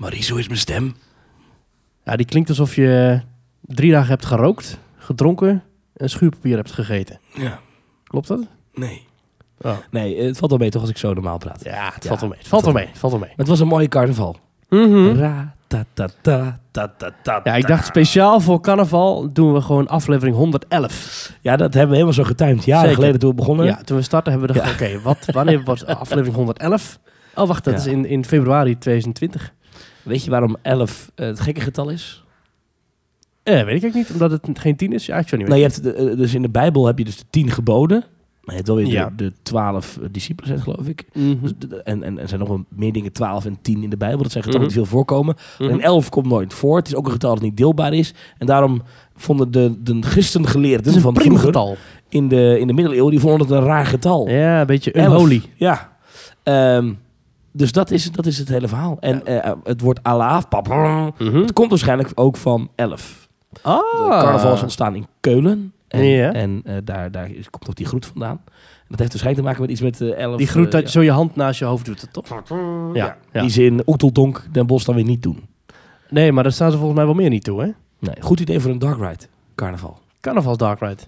Marizo is mijn stem. Ja, die klinkt alsof je 3 dagen hebt gerookt, gedronken en schuurpapier hebt gegeten. Ja. Klopt dat? Nee. Oh. Nee, het valt wel mee toch als ik zo normaal praat. Ja, het valt wel mee. Het valt wel mee. Het was een mooie carnaval. Mm-hmm. Ja, ik dacht speciaal voor carnaval doen we gewoon aflevering 111. Ja, dat hebben we helemaal zo getimed. Jaren Zeker. Geleden toen we begonnen. Ja, toen we starten hebben we gedacht, wanneer was aflevering 111? Oh, wacht, dat is in februari 2020. Weet je waarom 11 het gekke getal is? Weet ik eigenlijk niet, omdat het geen 10 is. Ja, ik zou niet weten. Nou, dus in de Bijbel heb je dus de 10 geboden. Maar je hebt wel weer de 12 discipelen zijn, geloof ik. Mm-hmm. Dus en er zijn nog wel meer dingen, 12 en 10 in de Bijbel. Dat zijn getallen die veel voorkomen. Mm-hmm. En 11 komt nooit voor. Het is ook een getal dat niet deelbaar is. En daarom vonden de christengeleerden van vroeger in de middeleeuwen, die vonden het een raar getal. Ja, een beetje unholy. Ja. Dus dat is het hele verhaal. En het woord Allah, het komt waarschijnlijk ook van 11. Ah. Carnaval is ontstaan in Keulen. En daar komt ook die groet vandaan. En dat heeft waarschijnlijk te maken met iets met 11. Die groet dat je zo je hand naast je hoofd doet, toch? Ja. Die ze in Oeteldonk Den Bosch dan weer niet doen. Nee, maar daar staan ze volgens mij wel meer niet toe, hè? Nee, goed idee voor een dark ride. Carnaval dark ride.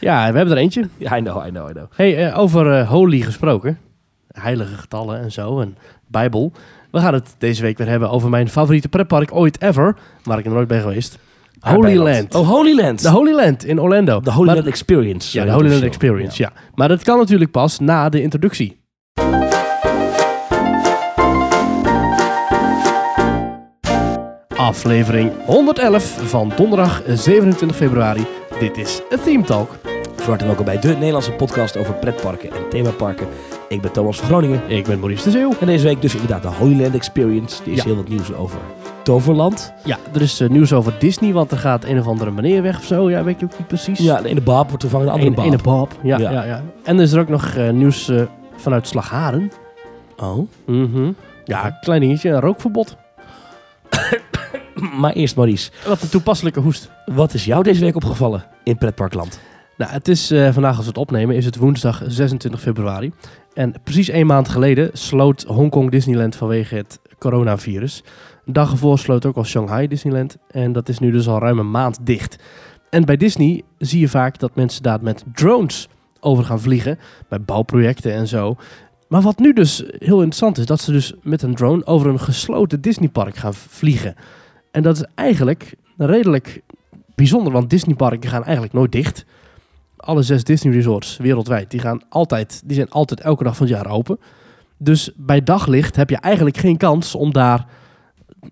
Ja, we hebben er eentje. Ja, I know. Hey, over holy gesproken. Heilige getallen en zo. En Bijbel. We gaan het deze week weer hebben over mijn favoriete pretpark ooit ever. Waar ik nog nooit ben geweest. Holy Land. Oh, Holy Land. De Holy Land in Orlando. De Holy Land Experience. Ja, de Holy Land Experience, ja. Maar dat kan natuurlijk pas na de introductie. Aflevering 111 van donderdag 27 februari. Dit is Theme Talk. Hartelijk welkom bij de Nederlandse podcast over pretparken en themaparken. Ik ben Thomas van Groningen. Ik ben Maurice de Zeeuw. En deze week dus inderdaad de Holy Land Experience. Er is heel wat nieuws over Toverland. Ja, er is nieuws over Disney, want er gaat een of andere meneer weg of zo. Ja, weet je ook niet precies. Ja, de ene Bob wordt vervangen door de andere Bob. Ja. En er is er ook nog nieuws vanuit Slagharen. Oh. Mm-hmm. Ja, klein dingetje. Een rookverbod. Maar eerst Maurice. Wat een toepasselijke hoest. Wat is jou deze week opgevallen in pretparkland? Nou, het is vandaag als we het opnemen, is het woensdag 26 februari. En precies 1 maand geleden sloot Hong Kong Disneyland vanwege het coronavirus. Een dag ervoor sloot ook al Shanghai Disneyland. En dat is nu dus al ruim 1 maand dicht. En bij Disney zie je vaak dat mensen daar met drones over gaan vliegen. Bij bouwprojecten en zo. Maar wat nu dus heel interessant is, dat ze dus met een drone over een gesloten Disneypark gaan vliegen. En dat is eigenlijk redelijk bijzonder, want Disneyparken gaan eigenlijk nooit dicht. Alle 6 Disney resorts wereldwijd, die zijn altijd elke dag van het jaar open. Dus bij daglicht heb je eigenlijk geen kans om daar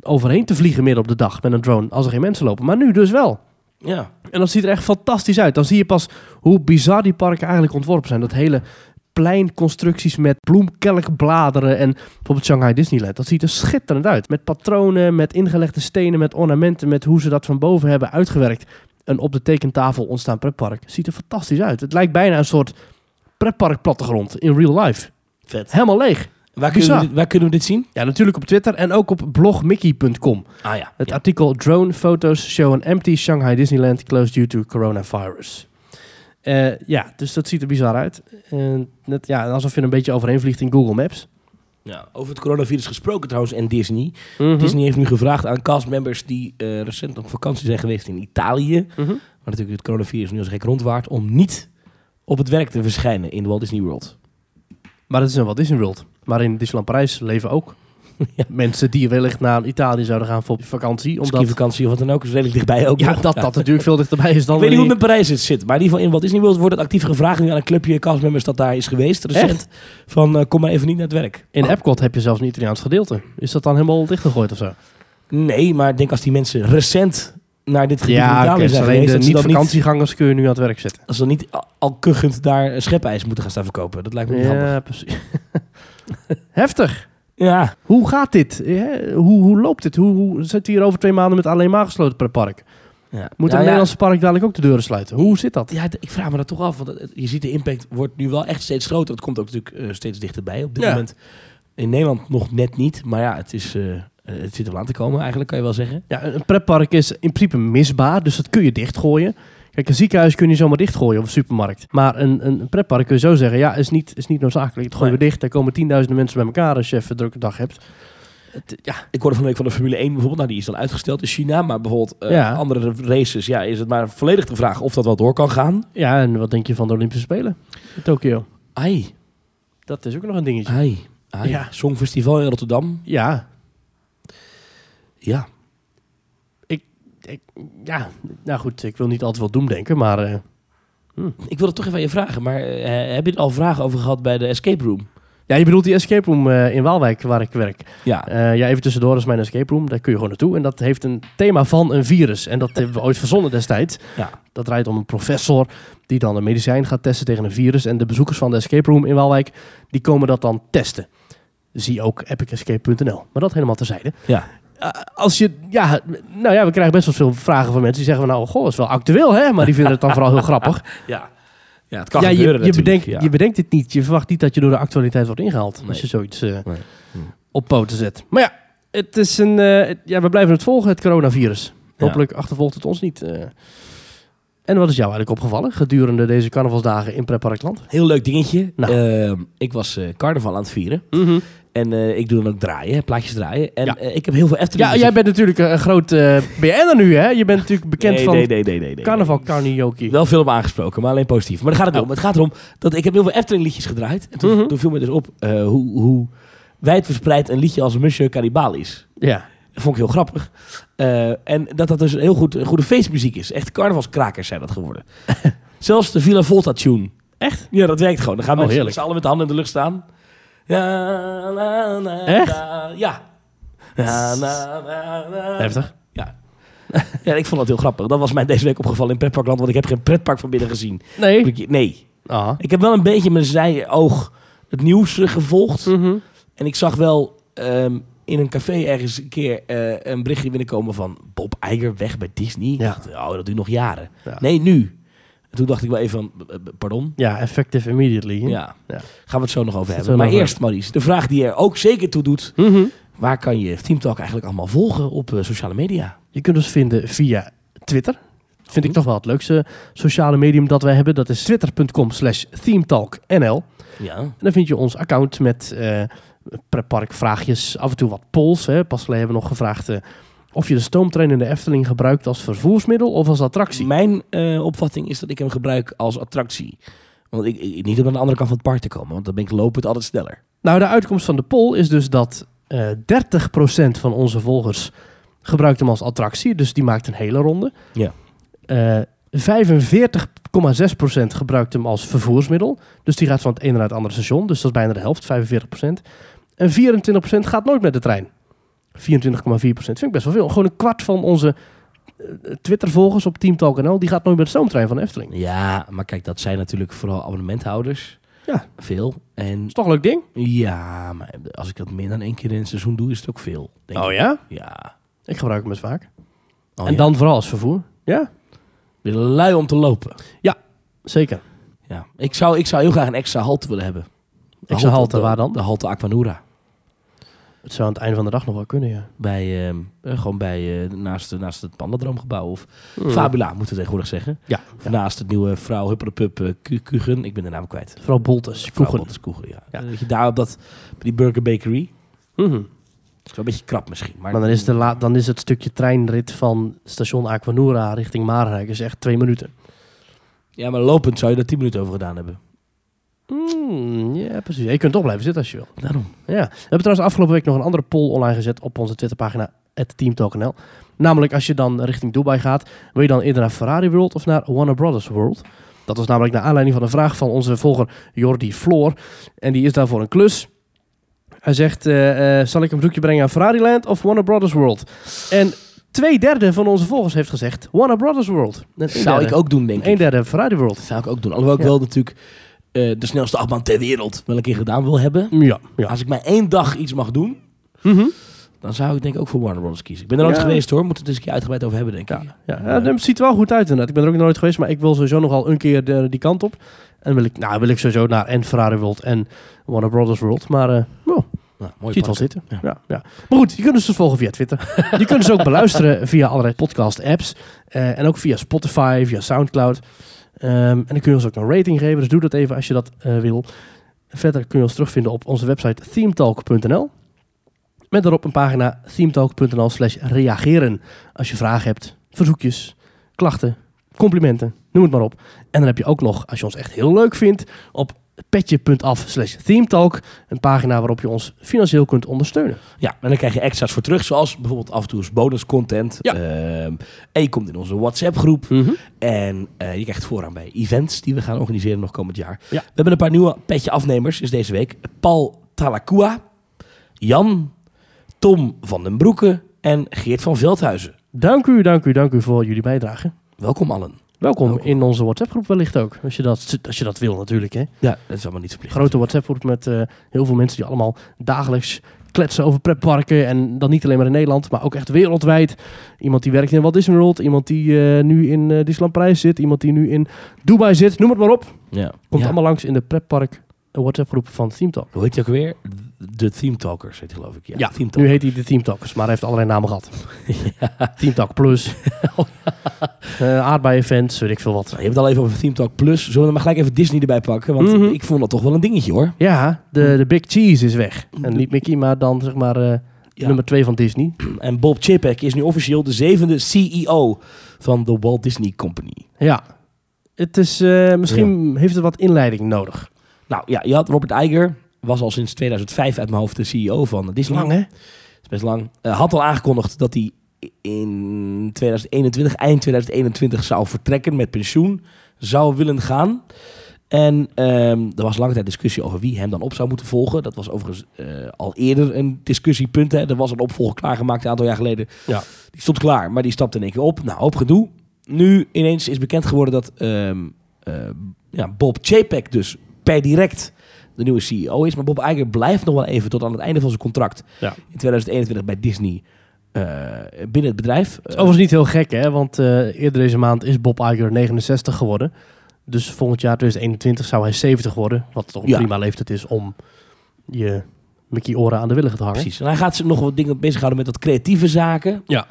overheen te vliegen midden op de dag met een drone als er geen mensen lopen. Maar nu dus wel. Ja. En dat ziet er echt fantastisch uit. Dan zie je pas hoe bizar die parken eigenlijk ontworpen zijn. Dat hele pleinconstructies met bloemkelkbladeren en bijvoorbeeld Shanghai Disneyland. Dat ziet er schitterend uit. Met patronen, met ingelegde stenen, met ornamenten, met hoe ze dat van boven hebben uitgewerkt. Een op de tekentafel ontstaan pretpark. Ziet er fantastisch uit. Het lijkt bijna een soort pretparkplattegrond in real life. Vet. Helemaal leeg. Waar kunnen we dit zien? Ja, natuurlijk op Twitter en ook op blogmickey.com. Ah ja. Het artikel Drone Photos Show an Empty Shanghai Disneyland Closed Due to Coronavirus. Dus dat ziet er bizar uit. Alsof je een beetje overheen vliegt in Google Maps. Ja, over het coronavirus gesproken trouwens en Disney. Mm-hmm. Disney heeft nu gevraagd aan castmembers die recent op vakantie zijn geweest in Italië. Mm-hmm. Maar natuurlijk het coronavirus nu als gek rondwaart om niet op het werk te verschijnen in Walt Disney World. Maar dat is een Walt Disney World. Maar in Disneyland Parijs leven ook mensen die wellicht naar Italië zouden gaan voor vakantie. Ski-vakantie of wat dan ook, is redelijk dichtbij ook. Ja, dat natuurlijk veel dichterbij is dan... Ik weet niet hoe het met Parijs zit, maar in ieder geval in Walt Disney World wordt het actief gevraagd nu aan een clubje castmembers dat daar is geweest recent. Echt? Van kom maar even niet naar het werk. In Epcot heb je zelfs een Italiaans gedeelte. Is dat dan helemaal dichtgegooid of zo? Nee, maar ik denk als die mensen recent naar dit gebied in Italië zijn geweest... Ja, niet vakantiegangers kun je nu aan het werk zetten. Als ze dan niet al kuchend daar schepijs moeten gaan staan verkopen. Dat lijkt me niet handig. Ja, precies. Heftig. Ja. Hoe gaat dit? Hoe loopt dit? Hoe zit hier over 2 maanden met alleen maar gesloten per park? Ja. Moet een Nederlandse park dadelijk ook de deuren sluiten? Hoe zit dat? Ja, ik vraag me dat toch af. Want je ziet de impact wordt nu wel echt steeds groter. Het komt ook natuurlijk steeds dichterbij op dit moment. In Nederland nog net niet. Maar ja, het is... het zit er wel aan te komen eigenlijk, kan je wel zeggen. Ja, een pretpark is in principe misbaar, dus dat kun je dichtgooien. Kijk, een ziekenhuis kun je zomaar dichtgooien of een supermarkt. Maar een pretpark kun je zo zeggen, is niet noodzakelijk. Het gooien we dicht, daar komen 10.000 mensen bij elkaar als je even een drukke dag hebt. Ik hoorde van de week van de Formule 1 bijvoorbeeld. Nou, die is dan uitgesteld in China. Maar bijvoorbeeld andere races. Ja, is het maar volledig de vraag of dat wel door kan gaan. Ja, en wat denk je van de Olympische Spelen in Tokio? Ai. Dat is ook nog een dingetje. Ai. Ja. Songfestival in Rotterdam. Ja. Nou goed, ik wil niet altijd wat doemdenken, maar... Ik wil het toch even aan je vragen, maar heb je er al vragen over gehad bij de escape room? Ja, je bedoelt die escape room in Waalwijk waar ik werk. Ja, even tussendoor is mijn escape room. Daar kun je gewoon naartoe. En dat heeft een thema van een virus. En dat hebben we ooit verzonnen destijds. Ja. Dat draait om een professor die dan een medicijn gaat testen tegen een virus. En de bezoekers van de escape room in Waalwijk, die komen dat dan testen. Zie ook epicescape.nl. Maar dat helemaal terzijde. Ja. We krijgen best wel veel vragen van mensen die zeggen... dat is wel actueel, hè? Maar die vinden het dan vooral heel grappig. Ja, het kan gebeuren natuurlijk. Je bedenkt dit niet. Je verwacht niet dat je door de actualiteit wordt ingehaald. Nee. Als je zoiets op poten zet. Maar ja, het is we blijven het volgen, het coronavirus. Hopelijk achtervolgt het ons niet. En wat is jou eigenlijk opgevallen gedurende deze carnavalsdagen in Pretparkland? Heel leuk dingetje. Nou. Ik was carnaval aan het vieren. Mm-hmm. En ik doe dan ook draaien, plaatjes draaien. En ik heb heel veel Efteling. Ja, jij bent natuurlijk een groot BN'er nu, hè? Je bent natuurlijk bekend van carnaval karaoke. Wel veel op aangesproken, maar alleen positief. Maar daar gaat het om. Het gaat erom dat ik heb heel veel Efteling liedjes gedraaid. En toen viel me dus op hoe wijdverspreid een liedje als Monsieur Caribaal is. Ja. Dat vond ik heel grappig. En dat dus heel goede feestmuziek is. Echt carnavalskrakers zijn dat geworden. Zelfs de Villa Volta tune. Echt? Ja, dat werkt gewoon. Dan gaan mensen met z'n allen met de handen in de lucht staan. Ja, na, na, echt? Da, ja. Na, na, na, na. Heftig. Ja. Ja, ik vond dat heel grappig. Dat was mij deze week opgevallen in pretparkland, want ik heb geen pretpark van binnen gezien. Nee. Aha. Ik heb wel een beetje mijn zijoog het nieuws gevolgd. Mm-hmm. En ik zag wel in een café ergens een keer een berichtje binnenkomen van Bob Iger weg bij Disney. Ja. Ik dacht, dat duurt nog jaren. Ja. Nee, nu. En toen dacht ik wel even van, pardon? Ja, effective immediately. Ja. Gaan we het zo nog over hebben. Maar eerst, Maurice, de vraag die er ook zeker toe doet. Mm-hmm. Waar kan je Teamtalk eigenlijk allemaal volgen op sociale media? Je kunt ons vinden via Twitter. Vind ik toch wel het leukste sociale medium dat wij hebben. Dat is twitter.com/themetalknl. Ja. En dan vind je ons account met pretparkvraagjes. Af en toe wat polls. Pas geleden hebben we nog gevraagd... of je de stoomtrein in de Efteling gebruikt als vervoersmiddel of als attractie? Mijn opvatting is dat ik hem gebruik als attractie. Want ik niet om aan de andere kant van het park te komen. Want dan ben ik lopend altijd sneller. Nou, de uitkomst van de poll is dus dat 30% van onze volgers gebruikt hem als attractie. Dus die maakt een hele ronde. Ja. 45,6% gebruikt hem als vervoersmiddel. Dus die gaat van het ene naar het andere station. Dus dat is bijna de helft, 45%. En 24% gaat nooit met de trein. 24,4%. Vind ik best wel veel. Gewoon een kwart van onze Twitter-volgers op Teamtalk.nl... die gaat nooit met de stoomtrein van de Efteling. Ja, maar kijk, dat zijn natuurlijk vooral abonnementhouders. Ja. Veel. En... is toch een leuk ding? Ja, maar als ik dat meer dan één keer in het seizoen doe... is het ook veel. Denk ik. Ja? Ja. Ik gebruik hem best vaak. Dan vooral als vervoer. Ja. Weer lui om te lopen. Ja, zeker. Ja. Ik zou heel graag een extra halte willen hebben. Extra halte, waar dan? De halte Aquanura. Het zou aan het einde van de dag nog wel kunnen, ja. Naast het Pandadroomgebouw of Fabula, moeten we tegenwoordig zeggen. Ja. Naast het nieuwe vrouw Huppelepup Kuchen. Ik ben de naam kwijt. Vrouw Boltes Kuchen, ja. Dat je daar op die Burger Bakery. Mm-hmm. Dat is wel een beetje krap misschien. Maar dan is het stukje treinrit van station Aquanura richting Maarrijk is echt 2 minuten. Ja, maar lopend zou je daar 10 minuten over gedaan hebben. Ja, precies. Je kunt toch blijven zitten als je wil. Daarom. Ja. We hebben trouwens afgelopen week nog een andere poll online gezet op onze Twitterpagina @teamtalk.nl. Namelijk, als je dan richting Dubai gaat, wil je dan eerder naar Ferrari World of naar Warner Brothers World? Dat was namelijk naar aanleiding van een vraag van onze volger Jordi Floor. En die is daar voor een klus. Hij zegt, zal ik een bezoekje brengen aan Ferrari Land of Warner Brothers World? En 2/3 van onze volgers heeft gezegd Warner Brothers World. Dat zou ik ook doen, denk ik. 1/3 Ferrari World. Dat zou ik ook doen. Alhoewel ik wel natuurlijk... de snelste achtbaan ter wereld wel een keer gedaan wil hebben. Ja. Als ik maar 1 dag iets mag doen... Mm-hmm. Dan zou ik denk ik ook voor Warner Bros. kiezen. Ik ben er nooit geweest hoor. Moet het eens een keer uitgebreid over hebben, denk ik. Het ziet er wel goed uit inderdaad. Ik ben er ook nooit geweest, maar ik wil sowieso nogal een keer die kant op. En wil ik sowieso naar en Ferrari World en Warner Brothers World. Maar mooi ziet wel zitten. Ja. Maar goed, je kunt ons dus volgen via Twitter. Je kunt dus ook beluisteren via allerlei podcast-apps. En ook via Spotify, via Soundcloud... en dan kun je ons ook een rating geven. Dus doe dat even als je dat wil. Verder kun je ons terugvinden op onze website themetalk.nl. met daarop een pagina themetalk.nl/reageren. Als je vragen hebt, verzoekjes, klachten, complimenten, noem het maar op. En dan heb je ook nog, als je ons echt heel leuk vindt, op petje.af/themetalk. Een pagina waarop je ons financieel kunt ondersteunen. Ja, en dan krijg je extra's voor terug. Zoals bijvoorbeeld af en toe eens bonuscontent. Ja. Je komt in onze WhatsApp-groep. Mm-hmm. En je krijgt voorrang bij events die we gaan organiseren nog komend jaar. Ja. We hebben een paar nieuwe petje-afnemers dus deze week. Paul Talakua, Jan, Tom van den Broeke en Geert van Veldhuizen. Dank u voor jullie bijdrage. Welkom allen. Welkom in onze WhatsApp-groep wellicht ook. Als je dat wil natuurlijk. Hè? Ja, dat is allemaal niet verplicht. Grote WhatsApp-groep met heel veel mensen die allemaal dagelijks kletsen over pretparken. En dan niet alleen maar in Nederland, maar ook echt wereldwijd. Iemand die werkt in Walt Disney World. Iemand die nu in Disneyland Paris zit. Iemand die nu in Dubai zit. Noem het maar op. Ja. Komt allemaal langs in de pretpark WhatsApp-groep van Theme Talk. Hoe heet die ook weer? De Theme Talkers heet hij, geloof ik. Ja, Theme Talkers. Nu heet hij de Theme Talkers, maar hij heeft allerlei namen gehad. Ja. Theme Talk Plus. Aardbei-events, weet ik veel wat. Nou, je hebt het al even over Theme Talk Plus. Zullen we er maar gelijk even Disney erbij pakken? Want ik vond dat toch wel een dingetje, hoor. Ja, de Big Cheese is weg. En niet Mickey, maar dan zeg maar nummer 2 van Disney. En Bob Chapek is nu officieel de 7e CEO van de Walt Disney Company. Ja, het is, misschien heeft het wat inleiding nodig. Nou ja, je had Robert Iger, was al sinds 2005 uit mijn hoofd de CEO van Disneyland. Lang, hè? Dat is best lang. Had al aangekondigd dat hij in 2021, eind 2021 zou vertrekken, met pensioen zou willen gaan. En er was lange tijd discussie over wie hem dan op zou moeten volgen. Dat was overigens al eerder een discussiepunt. Hè? Er was een opvolger klaargemaakt een aantal jaar geleden. Ja. Die stond klaar, maar die stapte in één keer op. Nou, hoop gedoe. Nu ineens is bekend geworden dat Bob Chapek dus per direct de nieuwe CEO is. Maar Bob Iger blijft nog wel even tot aan het einde van zijn contract. Ja. In 2021 bij Disney binnen het bedrijf. Het is overigens niet heel gek, hè? Want eerder deze maand is Bob Iger 69 geworden. Dus volgend jaar 2021 zou hij 70 worden. Wat toch een prima leeftijd is om je Mickey Ora aan de willigen te hangen. Precies. En hij gaat zich nog wat dingen bezighouden met wat creatieve zaken. Ja.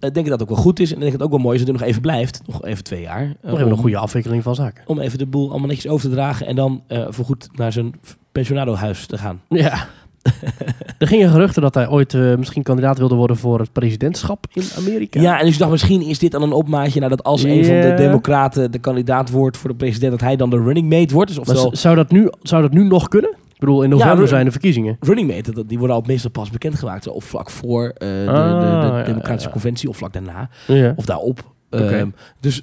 Ik denk dat ook wel goed is. En ik denk dat het ook wel mooi is dat hij nog even blijft. Nog even 2 jaar. Nog even een goede afwikkeling van zaken. Om even de boel allemaal netjes over te dragen. En dan voorgoed naar zijn pensionadohuis te gaan. Ja. Er gingen geruchten dat hij ooit misschien kandidaat wilde worden voor het presidentschap in Amerika. Ja, en dus ik dacht, misschien is dit dan een opmaatje nadat als een van de democraten de kandidaat wordt voor de president, dat hij dan de running mate wordt. Dus ofwel... zou dat nu nog kunnen? Ik bedoel, in november zijn de verkiezingen. Running mate, die worden al het meestal pas bekendgemaakt. Of vlak voor de democratische conventie, of vlak daarna. Ja. Of daarop. Okay. Dus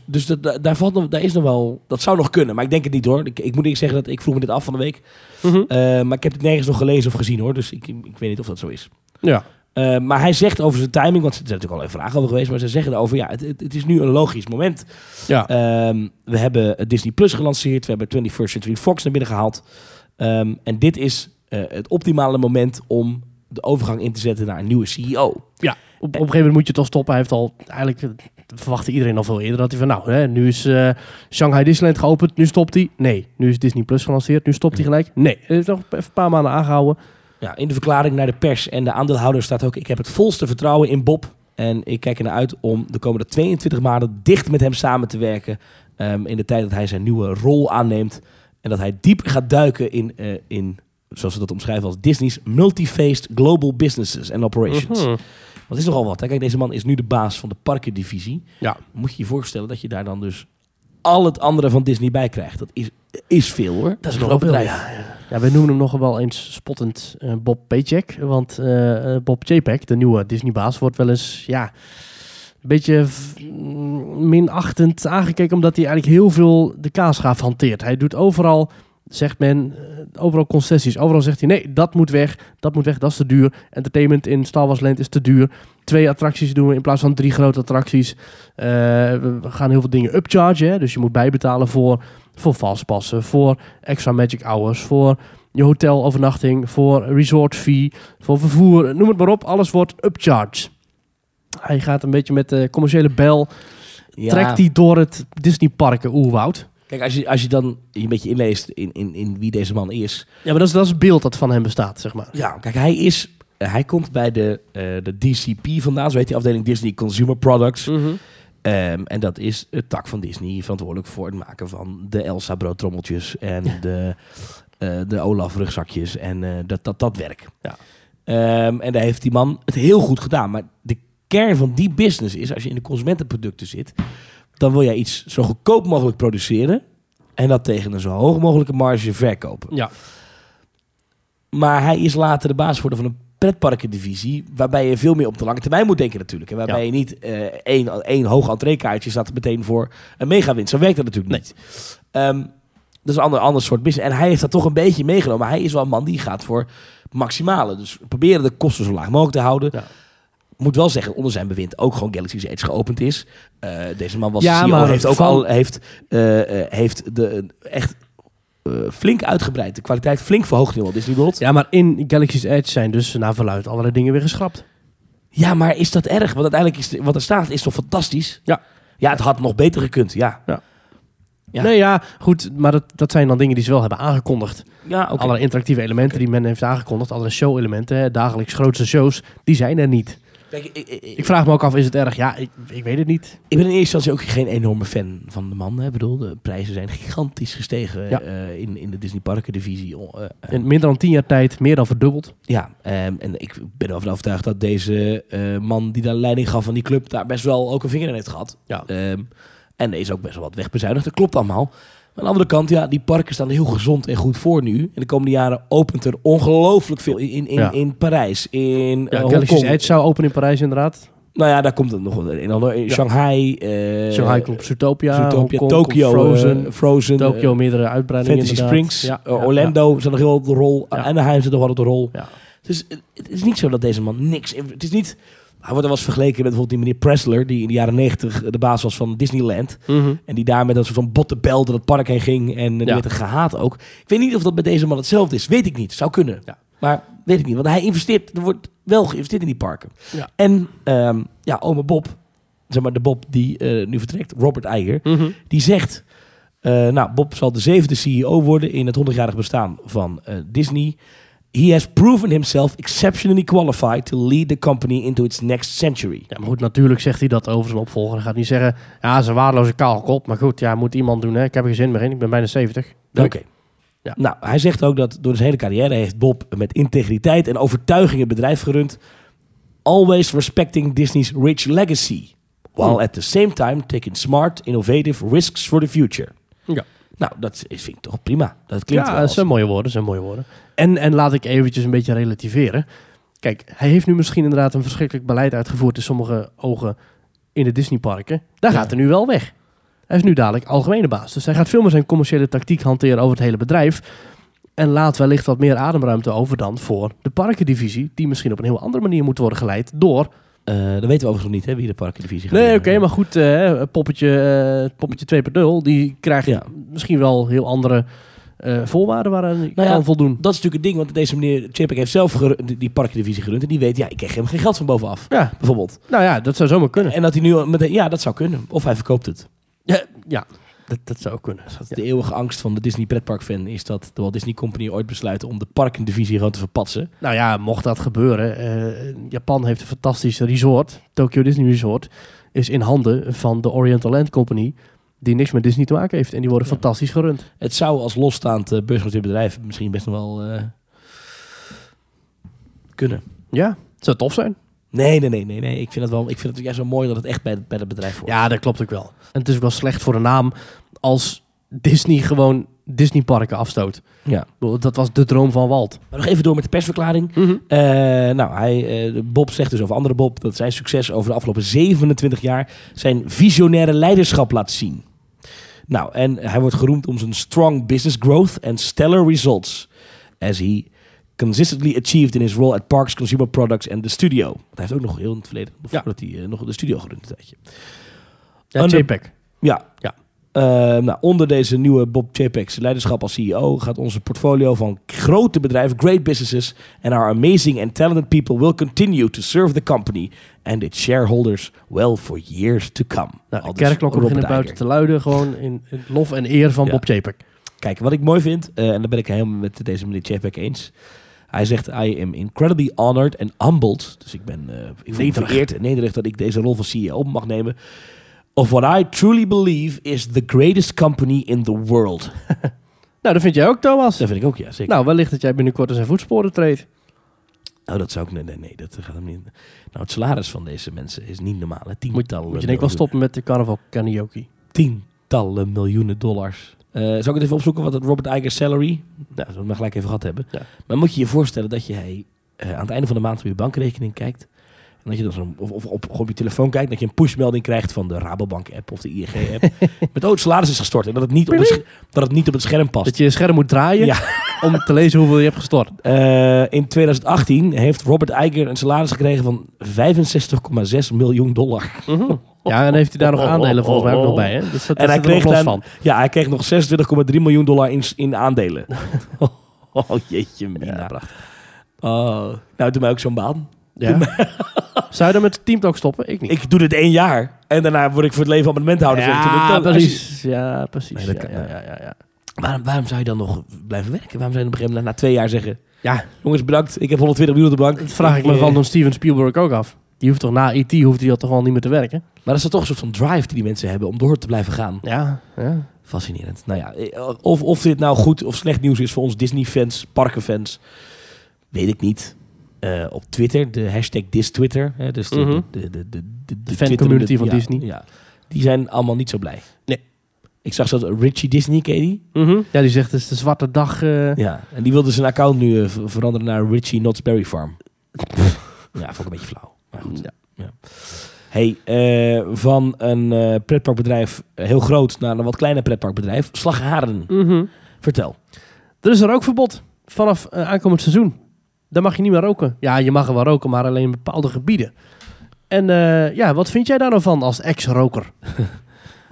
daar is nog wel... Dat zou nog kunnen, maar ik denk het niet, hoor. Ik moet eerlijk zeggen, dat ik vroeg me dit af van de week. Mm-hmm. Maar ik heb het nergens nog gelezen of gezien, hoor. Dus ik weet niet of dat zo is. Ja. Maar hij zegt over zijn timing, want er zijn natuurlijk al even vragen over geweest, maar ze zeggen erover, het is nu een logisch moment. Ja. We hebben Disney Plus gelanceerd. We hebben 21st Century Fox naar binnen gehaald. En dit is het optimale moment om de overgang in te zetten naar een nieuwe CEO. Ja, op een gegeven moment moet je toch stoppen. Hij heeft al eigenlijk... verwachtte iedereen al veel eerder dat hij van... nou, hè, nu is Shanghai Disneyland geopend, nu stopt hij. Nee, nu is Disney Plus gelanceerd, nu stopt hij gelijk. Nee, hij heeft nog even een paar maanden aangehouden. Ja, in de verklaring naar de pers en de aandeelhouders staat ook... ik heb het volste vertrouwen in Bob... en ik kijk ernaar uit om de komende 22 maanden dicht met hem samen te werken... in de tijd dat hij zijn nieuwe rol aanneemt... en dat hij diep gaat duiken in zoals ze dat omschrijven als Disney's... multi-faced global businesses and operations... Uh-huh. Dat is nogal wat. Hè? Kijk, deze man is nu de baas van de parkendivisie. Ja. Moet je je voorstellen dat je daar dan dus al het andere van Disney bij krijgt. Dat is veel, hoor. Dat is een groot bedrijf. Ja, wij noemen hem nog wel eens spottend Bob Paycheck. Want Bob Chapek, de nieuwe Disney-baas, wordt wel eens een beetje minachtend aangekeken. Omdat hij eigenlijk heel veel de kaasschaaf hanteert. Hij doet overal... zegt men, overal concessies. Overal zegt hij, nee, dat moet weg, dat is te duur. Entertainment in Star Wars Land is te duur. 2 attracties doen we in plaats van 3 grote attracties. We gaan heel veel dingen upchargen. Hè? Dus je moet bijbetalen voor fastpassen, voor extra magic hours, voor je hotelovernachting, voor resort fee, voor vervoer, noem het maar op. Alles wordt upcharged. Hij gaat een beetje met de commerciële bel, trekt hij door het Disneyparken oerwoud. Kijk, als je dan een beetje inleest in wie deze man is... Ja, maar dat is het beeld dat van hem bestaat, zeg maar. Ja, kijk, hij komt bij de DCP vandaan. Zo heet die afdeling Disney Consumer Products. Mm-hmm. En dat is het tak van Disney verantwoordelijk voor het maken van de Elsa broodtrommeltjes... en de Olaf rugzakjes en dat werk. Ja. En daar heeft die man het heel goed gedaan. Maar de kern van die business is, als je in de consumentenproducten zit, dan wil jij iets zo goedkoop mogelijk produceren en dat tegen een zo hoog mogelijke marge verkopen. Ja. Maar hij is later de baas geworden van een pretparkendivisie, waarbij je veel meer op de lange termijn moet denken natuurlijk. En waarbij je niet één hoog entreekaartje staat meteen voor een megawinst. Zo werkt dat natuurlijk niet. Dat is een ander soort business. En hij heeft dat toch een beetje meegenomen. Maar hij is wel een man die gaat voor maximale. Dus proberen de kosten zo laag mogelijk te houden. Ja. Moet wel zeggen, onder zijn bewind ook gewoon Galaxy's Edge geopend is. Deze man was CEO, maar heeft ook al flink uitgebreid. De kwaliteit flink verhoogd in Walt Disney World. Ja, maar in Galaxy's Edge zijn dus naar verluidt allerlei dingen weer geschrapt. Ja, maar is dat erg? Want uiteindelijk is wat er staat is toch fantastisch? Ja. Ja, het had nog beter gekund, ja. Ja. Nee, ja, goed. Maar dat zijn dan dingen die ze wel hebben aangekondigd. Ja, okay. Alle interactieve elementen die men heeft aangekondigd. Alle show-elementen, dagelijks grootste shows, die zijn er niet. Kijk, ik vraag me ook af, is het erg? Ja, ik weet het niet. Ik ben in eerste instantie ook geen enorme fan van de man. Hè. Ik bedoel, de prijzen zijn gigantisch gestegen in de Disney Parken divisie. In minder dan 10 jaar tijd, meer dan verdubbeld. Ja, en ik ben ervan overtuigd dat deze man die daar leiding gaf van die club daar best wel ook een vinger in heeft gehad. Ja. En er is ook best wel wat wegbezuinigd. Dat klopt allemaal. Maar aan de andere kant, ja, die parken staan heel gezond en goed voor nu. En de komende jaren opent er ongelooflijk veel in Parijs. Galaxy's Edge zou openen in Parijs inderdaad. Nou ja, daar komt het nog wel in. Shanghai. Shanghai komt Zootopia, Tokyo, Frozen. Tokyo, meerdere uitbreidingen Fantasy inderdaad. Springs, Orlando zit nog heel op de rol. Anaheim zit nog wel op de rol. Ja. Dus het is niet zo dat deze man niks... Het is niet... Hij wordt wel eens vergeleken met bijvoorbeeld die meneer Pressler, die in de jaren 90 de baas was van Disneyland. Mm-hmm. En die daar met een soort van botte bel door het park heen ging. En werd er gehaat ook. Ik weet niet of dat bij deze man hetzelfde is. Weet ik niet. Zou kunnen. Ja. Maar weet ik niet. Want hij investeert. Er wordt wel geïnvesteerd in die parken. Ja. En ome Bob, zeg maar de Bob die nu vertrekt, Robert Iger, mm-hmm. die zegt... Bob zal de 7e CEO worden in het 100-jarig bestaan van Disney... He has proven himself exceptionally qualified to lead the company into its next century. Ja, maar goed, natuurlijk zegt hij dat over zijn opvolger. Hij gaat niet zeggen, ja, ze waardeloze kaalkop. Maar goed, ja, moet iemand doen, hè. Ik heb er geen zin meer in. Ik ben bijna 70. Oké. Ja. Nou, hij zegt ook dat door zijn hele carrière heeft Bob met integriteit en overtuiging het bedrijf gerund. Always respecting Disney's rich legacy. While at the same time taking smart, innovative risks for the future. Ja. Nou, dat vind ik toch prima. Dat klinkt wel. Ja, dat zijn mooie woorden, En laat ik eventjes een beetje relativeren. Kijk, hij heeft nu misschien inderdaad een verschrikkelijk beleid uitgevoerd in sommige ogen in de Disneyparken. Daar gaat hij nu wel weg. Hij is nu dadelijk algemene baas. Dus hij gaat veel meer zijn commerciële tactiek hanteren over het hele bedrijf. En laat wellicht wat meer ademruimte over dan voor de parkendivisie. Die misschien op een heel andere manier moet worden geleid door... dat weten we overigens nog niet, hè, wie de parkendivisie gaat. Nee, oké, maar goed, poppetje 2.0, die krijgt misschien wel heel andere voorwaarden waaraan hij kan voldoen. Dat is natuurlijk het ding, want deze meneer Chapek heeft zelf die parkendivisie gerund en die weet, ik krijg hem geen geld van bovenaf, bijvoorbeeld. Nou ja, dat zou zomaar kunnen. En dat hij nu meteen, dat zou kunnen. Of hij verkoopt het. Ja. Dat zou ook kunnen. Dus de eeuwige angst van de Disney pretparkfan is dat de Walt Disney Company ooit besluit om de parkendivisie gewoon te verpatsen. Nou ja, mocht dat gebeuren. Japan heeft een fantastisch resort. Tokyo Disney Resort is in handen van de Oriental Land Company, die niks met Disney te maken heeft. En die worden fantastisch gerund. Het zou als losstaand beursgenoteerd bedrijf misschien best nog wel kunnen. Ja, het zou tof zijn. Nee. Ik vind het juist wel mooi dat het echt bij het bedrijf hoort. Ja, dat klopt ook wel. En het is ook wel slecht voor de naam als Disney gewoon Disneyparken afstoot. Ja. Dat was de droom van Walt. Maar nog even door met de persverklaring. Mm-hmm. Bob zegt dus over andere Bob dat zijn succes over de afgelopen 27 jaar zijn visionaire leiderschap laat zien. Nou, en hij wordt geroemd om zijn strong business growth en stellar results. As he consistently achieved in his role at parks, consumer products en de studio. Want hij heeft ook nog heel in het verleden, voordat hij nog de studio gerund een tijdje. Ja, Chapek. Ja. Onder deze nieuwe Bob Chapek's leiderschap als CEO gaat onze portfolio van grote bedrijven, great businesses and our amazing and talented people will continue to serve the company and its shareholders well for years to come. Nou, de kerkklokken beginnen buiten te luiden, gewoon in lof en eer van Bob Chapek. Kijk, wat ik mooi vind, en daar ben ik helemaal met deze meneer Chapek eens. Hij zegt, I am incredibly honored and humbled. Dus ik ben vereerd en nederig dat ik deze rol van CEO op mag nemen. Of what I truly believe is the greatest company in the world. Nou, dat vind jij ook, Thomas? Dat vind ik ook, ja, zeker. Nou, wellicht dat jij binnenkort aan zijn voetsporen treedt. Nou, dat zou ik... Nee, dat gaat hem niet... Nou, het salaris van deze mensen is niet normaal. Hè? Tientallen... Moet je denk ik wel stoppen met de carnaval karaoke. Tientallen miljoenen $. Zal ik het even opzoeken? Wat het Robert Iger salary... Nou, dat we maar gelijk even gehad hebben. Ja. Maar moet je je voorstellen dat jij aan het einde van de maand op je bankrekening kijkt... En dat je dan of op je telefoon kijkt... dat je een pushmelding krijgt van de Rabobank-app of de ING-app... met het salaris is gestort... en dat het niet op het scherm past. Dat je scherm moet draaien om te lezen hoeveel je hebt gestort. In 2018 heeft Robert Iger een salaris gekregen van $65,6 miljoen. Mm-hmm. Ja, en heeft hij daar nog aandelen volgens mij ook nog bij. Hè? Dus dat, en hij kreeg los van. Ja, hij kreeg nog $26,3 miljoen in aandelen. Oh, jeetje mina. Ja, prachtig. Nou, doe mij ook zo'n baan. Ja. Zou je dan met teamtalk stoppen? Ik niet. Ik doe dit 1 jaar. En daarna word ik voor het leven abonnementhouder. Ja, precies. Ja, precies. Waarom zou je dan nog blijven werken? Waarom zou je op een gegeven moment na 2 jaar zeggen... Ja, jongens, bedankt. Ik heb 120 miljoen op de bank. Dat vraag ik me van Steven Spielberg ook af. Die hoeft toch na E.T. toch wel niet meer te werken? Maar dat is toch een soort van drive die mensen hebben om door te blijven gaan. Ja, ja. Fascinerend. Nou ja, of dit nou goed of slecht nieuws is voor ons Disney-fans, parkenfans... Weet ik niet. Op Twitter, de hashtag DisTwitter. Hè, dus de fancommunity van Disney. Ja, die zijn allemaal niet zo blij. Nee. Ik zag zelfs Richie Disney, ken je die? Mm-hmm. Ja, die zegt het is de zwarte dag. Ja, en die wilde zijn account nu veranderen naar Richie Knott's Berry Farm. Ja, vond ik een beetje flauw. Maar goed. Ja. Ja. Hey, van een pretparkbedrijf heel groot naar een wat kleiner pretparkbedrijf. Slagharen. Mm-hmm. Vertel. Er is een rookverbod vanaf aankomend seizoen. Daar mag je niet meer roken. Ja, je mag er wel roken, maar alleen in bepaalde gebieden. En wat vind jij daar nou van als ex-roker?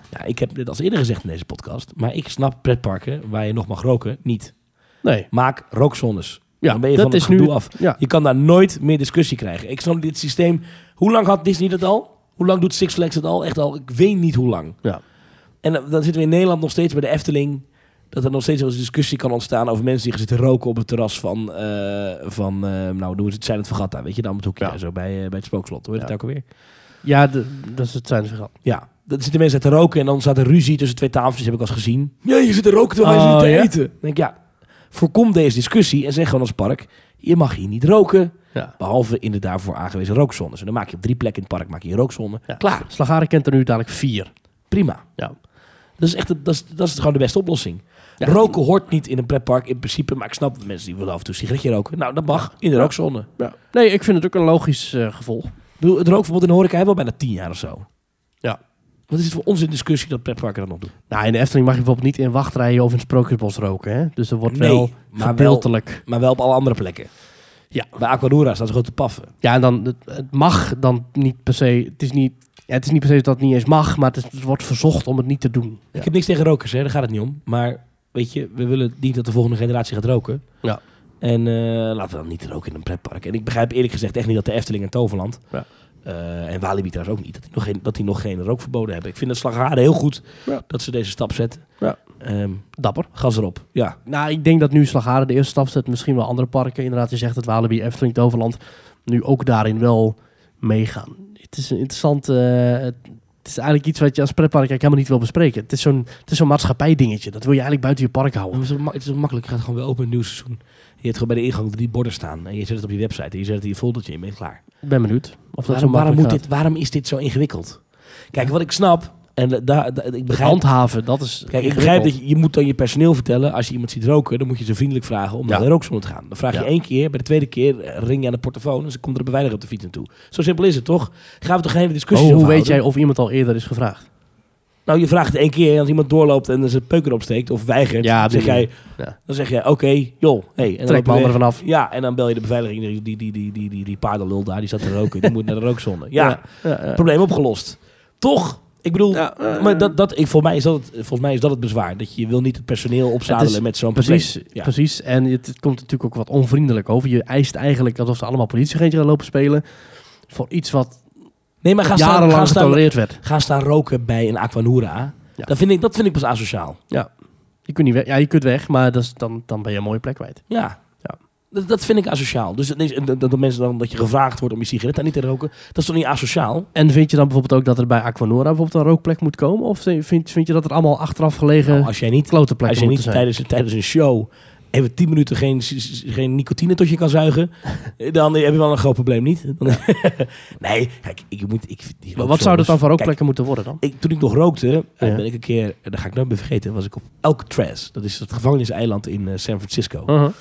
Ja, ik heb dit al eerder gezegd in deze podcast. Maar ik snap pretparken waar je nog mag roken niet. Nee. Maak rookzones. Ja, dan ben je dat van het gedoe af. Ja. Je kan daar nooit meer discussie krijgen. Ik snap dit systeem... Hoe lang had Disney dat al? Hoe lang doet Six Flags dat al? Echt al, ik weet niet hoe lang. Ja. En dan zitten we in Nederland nog steeds bij de Efteling... dat er nog steeds wel eens discussie kan ontstaan... over mensen die gaan zitten roken op het terras van het Silent Vergata. Weet je, dan met hoekje zo bij het Spookslot. Hoor je dat ook alweer? Ja, dat is het Silent Vergata. Ja, dan zitten mensen te roken... en dan staat er ruzie tussen 2 tafeltjes, heb ik al eens gezien. Ja, je zit te roken terwijl je zit te eten. Dan denk ik, voorkom deze discussie... en zeg gewoon als park, je mag hier niet roken... Ja. Behalve in de daarvoor aangewezen rookzones. En dan maak je op 3 plekken in het park maak je een rookzone. Ja. Klaar. Slagharen kent er nu dadelijk 4. Prima. Ja. Dat is gewoon de beste oplossing. Ja. Roken hoort niet in een pretpark in principe. Maar ik snap dat mensen die willen af en toe een sigaretje roken. Nou, dat mag in de rookzone. Ja. Nee, ik vind het ook een logisch gevolg. Het rookverbod in de horeca hebben we al bijna 10 jaar of zo. Ja. Wat is het voor ons in discussie dat pretparken dat nog doen? Nou, in de Efteling mag je bijvoorbeeld niet in wachtrijen of in Sprookjesbos roken. Hè? Dus dat wordt wel gedeeltelijk. Maar wel op alle andere plekken. Ja, bij Aquanura staat ze gewoon te paffen. Ja, en dan het mag dan niet per se. Het is niet per se dat het niet eens mag, maar het wordt verzocht om het niet te doen. Ja. Ik heb niks tegen rokers, hè, daar gaat het niet om. Maar weet je, we willen niet dat de volgende generatie gaat roken. Ja. En laten we dan niet roken in een pretpark. En ik begrijp eerlijk gezegd echt niet dat de Efteling en Toverland en Walibi trouwens ook niet dat die nog geen rookverboden hebben. Ik vind het Slagharen heel goed dat ze deze stap zetten. Ja. Dapper. Gas erop. Ja. Nou, ik denk dat nu Slagharen de eerste stap zet. Misschien wel andere parken. Inderdaad, je zegt dat Walibi, Efteling, Toverland nu ook daarin wel meegaan. Het is een interessant... het is eigenlijk iets wat je als pretpark eigenlijk helemaal niet wil bespreken. Het is zo'n maatschappij-dingetje. Dat wil je eigenlijk buiten je park houden. Het is zo makkelijk. Je gaat gewoon weer open een nieuw seizoen. Je hebt gewoon bij de ingang 3 borden staan. En je zet het op je website. En je zet het in je foldertje. En je bent klaar. Ik ben benieuwd. Waarom is dit zo ingewikkeld? Kijk, wat ik snap... En ik begrijp, handhaven, dat is... Kijk, ik begrijp dat je moet dan je personeel vertellen... als je iemand ziet roken, dan moet je ze vriendelijk vragen... om naar de rookzone te gaan. Dan vraag je 1 keer, bij de 2e keer ring je aan de portofoon... en ze komt er een beveiliger op de fiets naartoe. Zo simpel is het, toch? Gaan we toch geen discussie over houden? Hoe weet jij of iemand al eerder is gevraagd? Nou, je vraagt 1 keer en als iemand doorloopt... en zijn peuken opsteekt of weigert... Dan zeg jij, oké, joh... Hey, en trek me er vanaf. Ja, en dan bel je de beveiliging, die paardenlul daar... die zat te roken, die moet naar de rookzone. Ja. Probleem opgelost. Toch... Ik bedoel, maar volgens mij is dat het bezwaar. Dat je wil niet het personeel opzadelen met zo'n probleem. Ja. Precies, en het komt natuurlijk ook wat onvriendelijk over. Je eist eigenlijk alsof ze allemaal politieagentjes gaan lopen spelen. Voor iets wat jarenlang getolereerd werd. Gaan staan roken bij een Aquanura. Ja. Dat vind ik pas asociaal. Ja, je kunt, niet weg, je kunt weg, maar dat is, dan ben je een mooie plek kwijt. Ja. Dat vind ik asociaal. Dus dat mensen dan dat je gevraagd wordt om je sigaretten niet te roken, dat is toch niet asociaal? En vind je dan bijvoorbeeld ook dat er bij Aquanura bijvoorbeeld een rookplek moet komen? Of vind je dat er allemaal achteraf gelegen klote plekken moeten zijn? Als je niet tijdens een show even 10 minuten geen nicotine tot je kan zuigen, dan heb je wel een groot probleem, niet? Nee, kijk, maar wat zou dat dan voor rookplekken moeten worden dan? Toen ik nog rookte, ben ik een keer, dat ga ik nooit meer vergeten, was ik op Alcatraz. Dat is het gevangeniseiland in San Francisco. Uh-huh. En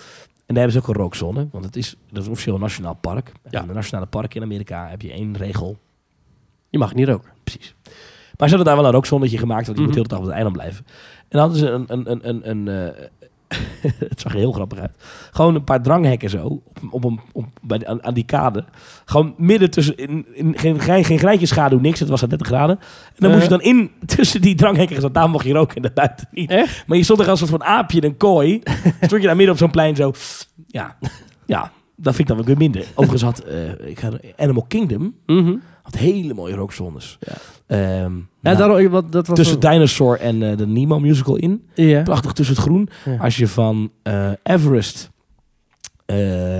daar hebben ze ook een rookzone, want dat is officieel een nationaal park. Ja. In de nationale parken in Amerika heb je 1 regel. Je mag niet roken. Precies. Maar ze hadden daar wel een rookzonnetje gemaakt, want je moet de hele dag op het eiland blijven. En dan hadden ze het zag er heel grappig uit. Gewoon een paar dranghekken zo, aan die kade. Gewoon midden tussen, geen grijtje schaduw, niks. Het was aan 30 graden. En dan moest je dan in tussen die dranghekken. Want daar mocht je roken en daar buiten niet. Echt? Maar je stond er als een soort van aapje in een kooi. Stond je daar midden op zo'n plein zo. Ja, dat vind ik dan wel weer minder. Overigens had Animal Kingdom... Mm-hmm. Hele mooie rookzones. Ja. Dat was tussen Dinosaur en de Nemo musical in. Yeah. Prachtig tussen het groen. Yeah. Als je van Everest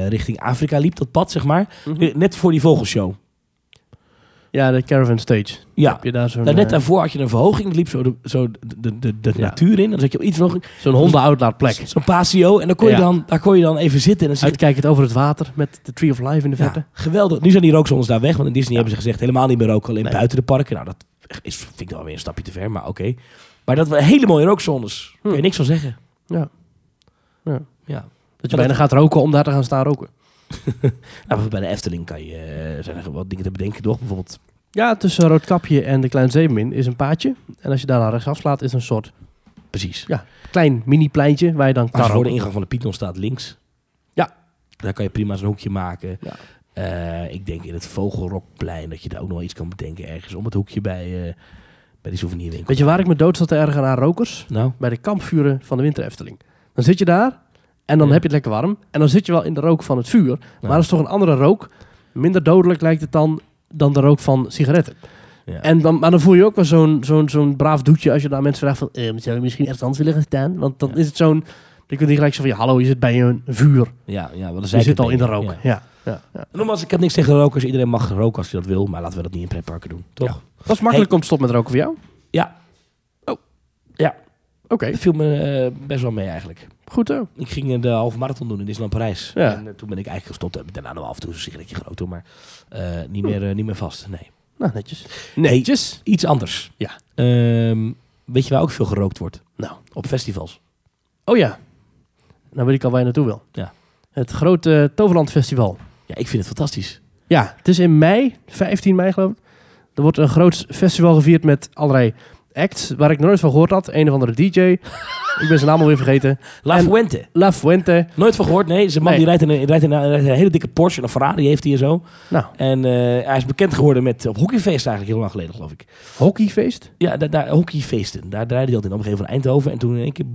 richting Afrika liep, dat pad zeg maar. Mm-hmm. Net voor die vogelshow. Ja, de Caravan Stage. Ja. Heb je daar net daarvoor had je een verhoging. Liep zo de natuur in. Dan zat je op iets verhoging. Zo'n hondenuitlaatplek. Zo'n patio. En dan kon je dan even zitten. En dan uitkijkend over het water met de Tree of Life in de verte. Geweldig. Nu zijn die rookzones daar weg. Want in Disney hebben ze gezegd helemaal niet meer roken. Alleen buiten de parken. Nou, dat vind ik dan wel weer een stapje te ver. Maar oké. Maar dat waren hele mooie rookzones. Kun je niks van zeggen. Ja. Dat je bijna gaat roken om daar te gaan staan roken. Nou, bij de Efteling kan je zijn er wat dingen te bedenken, toch? Bijvoorbeeld. Ja, tussen Roodkapje en de Kleine Zeemeermin is een paadje. En als je daar naar rechtsaf slaat, is een soort... Precies. Ja, klein mini-pleintje waar je dan... Als voor de ingang van de Python staat links. Ja. Daar kan je prima zo'n hoekje maken. Ja. Ik denk in het Vogelrokplein dat je daar ook nog wel iets kan bedenken ergens. Om het hoekje bij die souvenirwinkel. Weet je waar ik me dood zat te ergeren aan rokers? Nou? Bij de kampvuren van de Winter Efteling. Dan zit je daar... En dan heb je het lekker warm. En dan zit je wel in de rook van het vuur. Maar dat is toch een andere rook. Minder dodelijk lijkt het dan de rook van sigaretten. Ja. En dan voel je ook wel zo'n braaf doetje als je daar mensen vraagt van... zou je misschien ergens anders willen gaan staan? Want dan is het zo'n... Dan kun je gelijk zeggen van... Ja, hallo, je zit bij een vuur. Ja, dat je zit al in de rook. Ja. Nogmaals, ik heb niks tegen rokers. Iedereen mag roken als je dat wil. Maar laten we dat niet in pretparken doen, toch? Ja. Was makkelijk om te stoppen met roken voor jou? Ja. Oh. Ja. Oké. Dat viel me best wel mee eigenlijk. Goed hoor. Ik ging de halve marathon doen in Disneyland Parijs. Ja. En toen ben ik eigenlijk gestopt. Heb ik daarna nog af en toe een sigaretje gerookt, maar niet meer vast. Nee. Nou, netjes. Iets anders. Ja. Weet je waar ook veel gerookt wordt? Nou, op festivals. Oh ja. Nou weet ik al waar je naartoe wil. Ja. Het grote Toverland Festival. Ja, ik vind het fantastisch. Ja, het is in mei, 15 mei geloof ik. Er wordt een groot festival gevierd met allerlei... acts waar ik nooit van gehoord had. Een of andere DJ. Ik ben zijn naam alweer vergeten. La Fuente. Nooit van gehoord, nee. Zijn man die rijdt een hele dikke Porsche. Een Ferrari heeft hij en zo. Nou. En hij is bekend geworden met op hockeyfeest eigenlijk heel lang geleden, geloof ik. Hockeyfeest? Ja, hockeyfesten. Daar draaide hij altijd in op een gegeven moment Eindhoven. En toen in één keer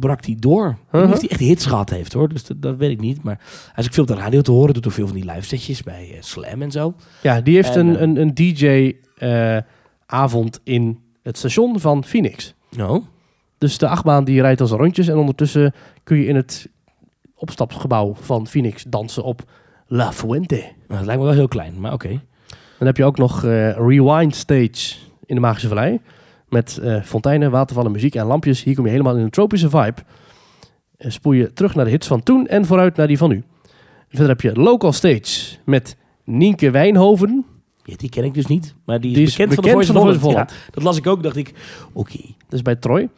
brak hij door. Ik weet niet of hij echt hits gehad heeft, hoor. Dus dat weet ik niet. Maar als ik veel op de radio te horen, doet er veel van die live setjes bij Slam en zo. Ja, die heeft een DJ-avond in... Het station van Phoenix. No. Dus de achtbaan die rijdt als rondjes. En ondertussen kun je in het opstapgebouw van Phoenix dansen op La Fuente. Nou, dat lijkt me wel heel klein, maar oké. Dan heb je ook nog Rewind Stage in de Magische Vallei. Met fonteinen, watervallen, muziek en lampjes. Hier kom je helemaal in een tropische vibe. Spoel je terug naar de hits van toen en vooruit naar die van nu. Verder heb je Local Stage met Nienke Wijnhoven... Ja, die ken ik dus niet, maar die is bekend van de Voice of Holland. Ja, dat las ik ook, dacht ik, oké. Dat is bij Troy. Dan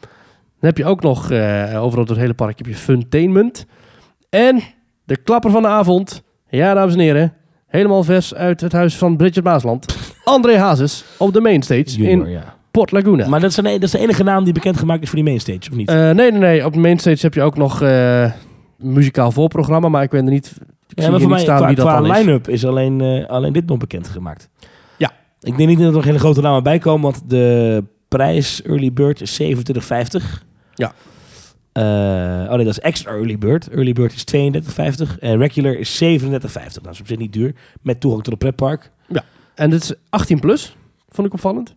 heb je ook nog, overal door het hele park, heb je Funtainment. En de klapper van de avond, ja dames en heren, helemaal vers uit het huis van Bridget Maasland. André Hazes op de Mainstage Junior, in Port Laguna. Maar dat is de enige naam die bekendgemaakt is voor die Mainstage, of niet? Nee. Op de Mainstage heb je ook nog een muzikaal voorprogramma, maar ik ben er niet... Ja, maar voor mij qua line-up is alleen dit nog bekend gemaakt. Ja. Ik denk niet dat er nog hele grote namen bij komen, want de prijs Early Bird is €27,50. Ja. Dat is extra Early Bird. Early Bird is €32,50 en regular is €37,50. Nou, dat is op zich niet duur, met toegang tot het pretpark. Ja. En dit is 18 plus, vond ik opvallend.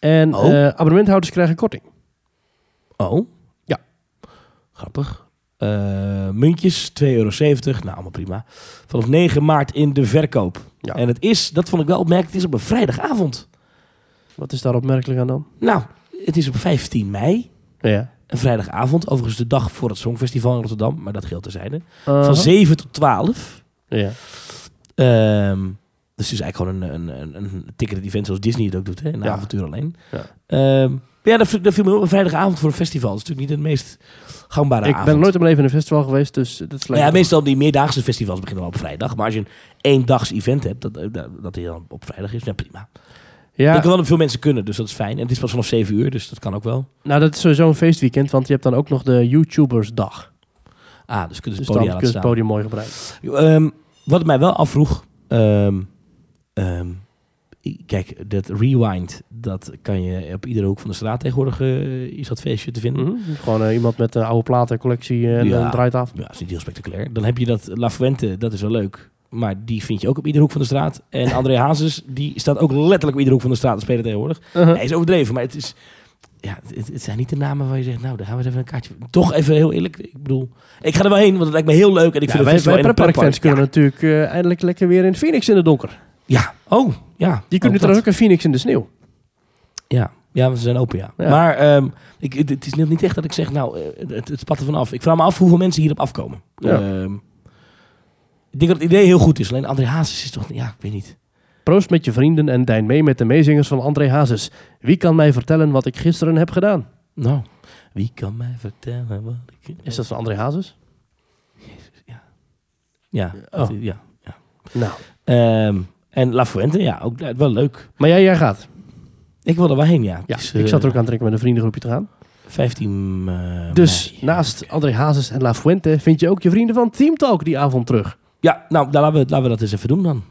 En abonnementhouders krijgen korting. Oh? Ja. Grappig. Muntjes, €2,70. Nou, allemaal prima. Vanaf 9 maart in de verkoop. Ja. En het is, dat vond ik wel opmerkelijk, het is op een vrijdagavond. Wat is daar opmerkelijk aan dan? Nou, het is op 15 mei. Ja. Een vrijdagavond, overigens de dag voor het Songfestival in Rotterdam, maar dat geldt terzijde. Van 7 tot 12. Ja. Dus het is eigenlijk gewoon een ticketed event zoals Disney het ook doet, hè? Een avontuur alleen. Ja, dat viel me op een vrijdagavond voor een festival. Dat is natuurlijk niet het meest gangbare avond. Ik ben nooit in mijn leven in een festival geweest, dus dat is ja, meestal die meerdaagse festivals beginnen wel op vrijdag. Maar als je een eendags event hebt, dat die dan op vrijdag is, ja, prima. Ja. Ik denk wel dat veel mensen kunnen, dus dat is fijn. En het is pas vanaf 7 uur, dus dat kan ook wel. Nou, dat is sowieso een feestweekend, want je hebt dan ook nog de YouTubersdag. Ah, dus kunnen ze het podium laten staan. Podium mooi gebruiken. Wat mij wel afvroeg... kijk, dat Rewind, dat kan je op iedere hoek van de straat tegenwoordig is dat feestje te vinden. Mm-hmm. Gewoon iemand met een oude platencollectie en een draaitafel. Ja, dat is niet heel spectaculair. Dan heb je dat La Fuente, dat is wel leuk. Maar die vind je ook op iedere hoek van de straat. En André Hazes, die staat ook letterlijk op iedere hoek van de straat te spelen tegenwoordig. Uh-huh. Hij is overdreven, maar het is... Ja, het zijn niet de namen waar je zegt, nou, daar gaan we eens even een kaartje... Toch even heel eerlijk, ik bedoel... Ik ga er wel heen, want het lijkt me heel leuk. En ik vind het wij pretparkfans kunnen natuurlijk eindelijk lekker weer in Phoenix in de donker. Ja, oh, ja. Die kunnen nu terug in Phoenix in de sneeuw. Ja, ja, ze zijn open, ja. Ja. Maar het is niet echt dat ik zeg, nou, het spat er vanaf. Ik vraag me af hoeveel mensen hierop afkomen. Ja. Ik denk dat het idee heel goed is. Alleen André Hazes is toch... Ja, ik weet niet. Proost met je vrienden en dijn mee met de meezingers van André Hazes. Wie kan mij vertellen wat ik gisteren heb gedaan? Nou, wie kan mij vertellen wat ik... Is dat van André Hazes? Jezus, ja. Ja. Oh. Ja. Nou. En La Fuente, ja, ook wel leuk. Maar jij gaat? Ik wil er wel heen, ja. Ja, dus, ik zat er ook aan het trekken met een vriendengroepje te gaan. 15 Dus mei, naast André Hazes en La Fuente vind je ook je vrienden van Team Talk die avond terug. Ja, nou, laten we dat eens even doen dan.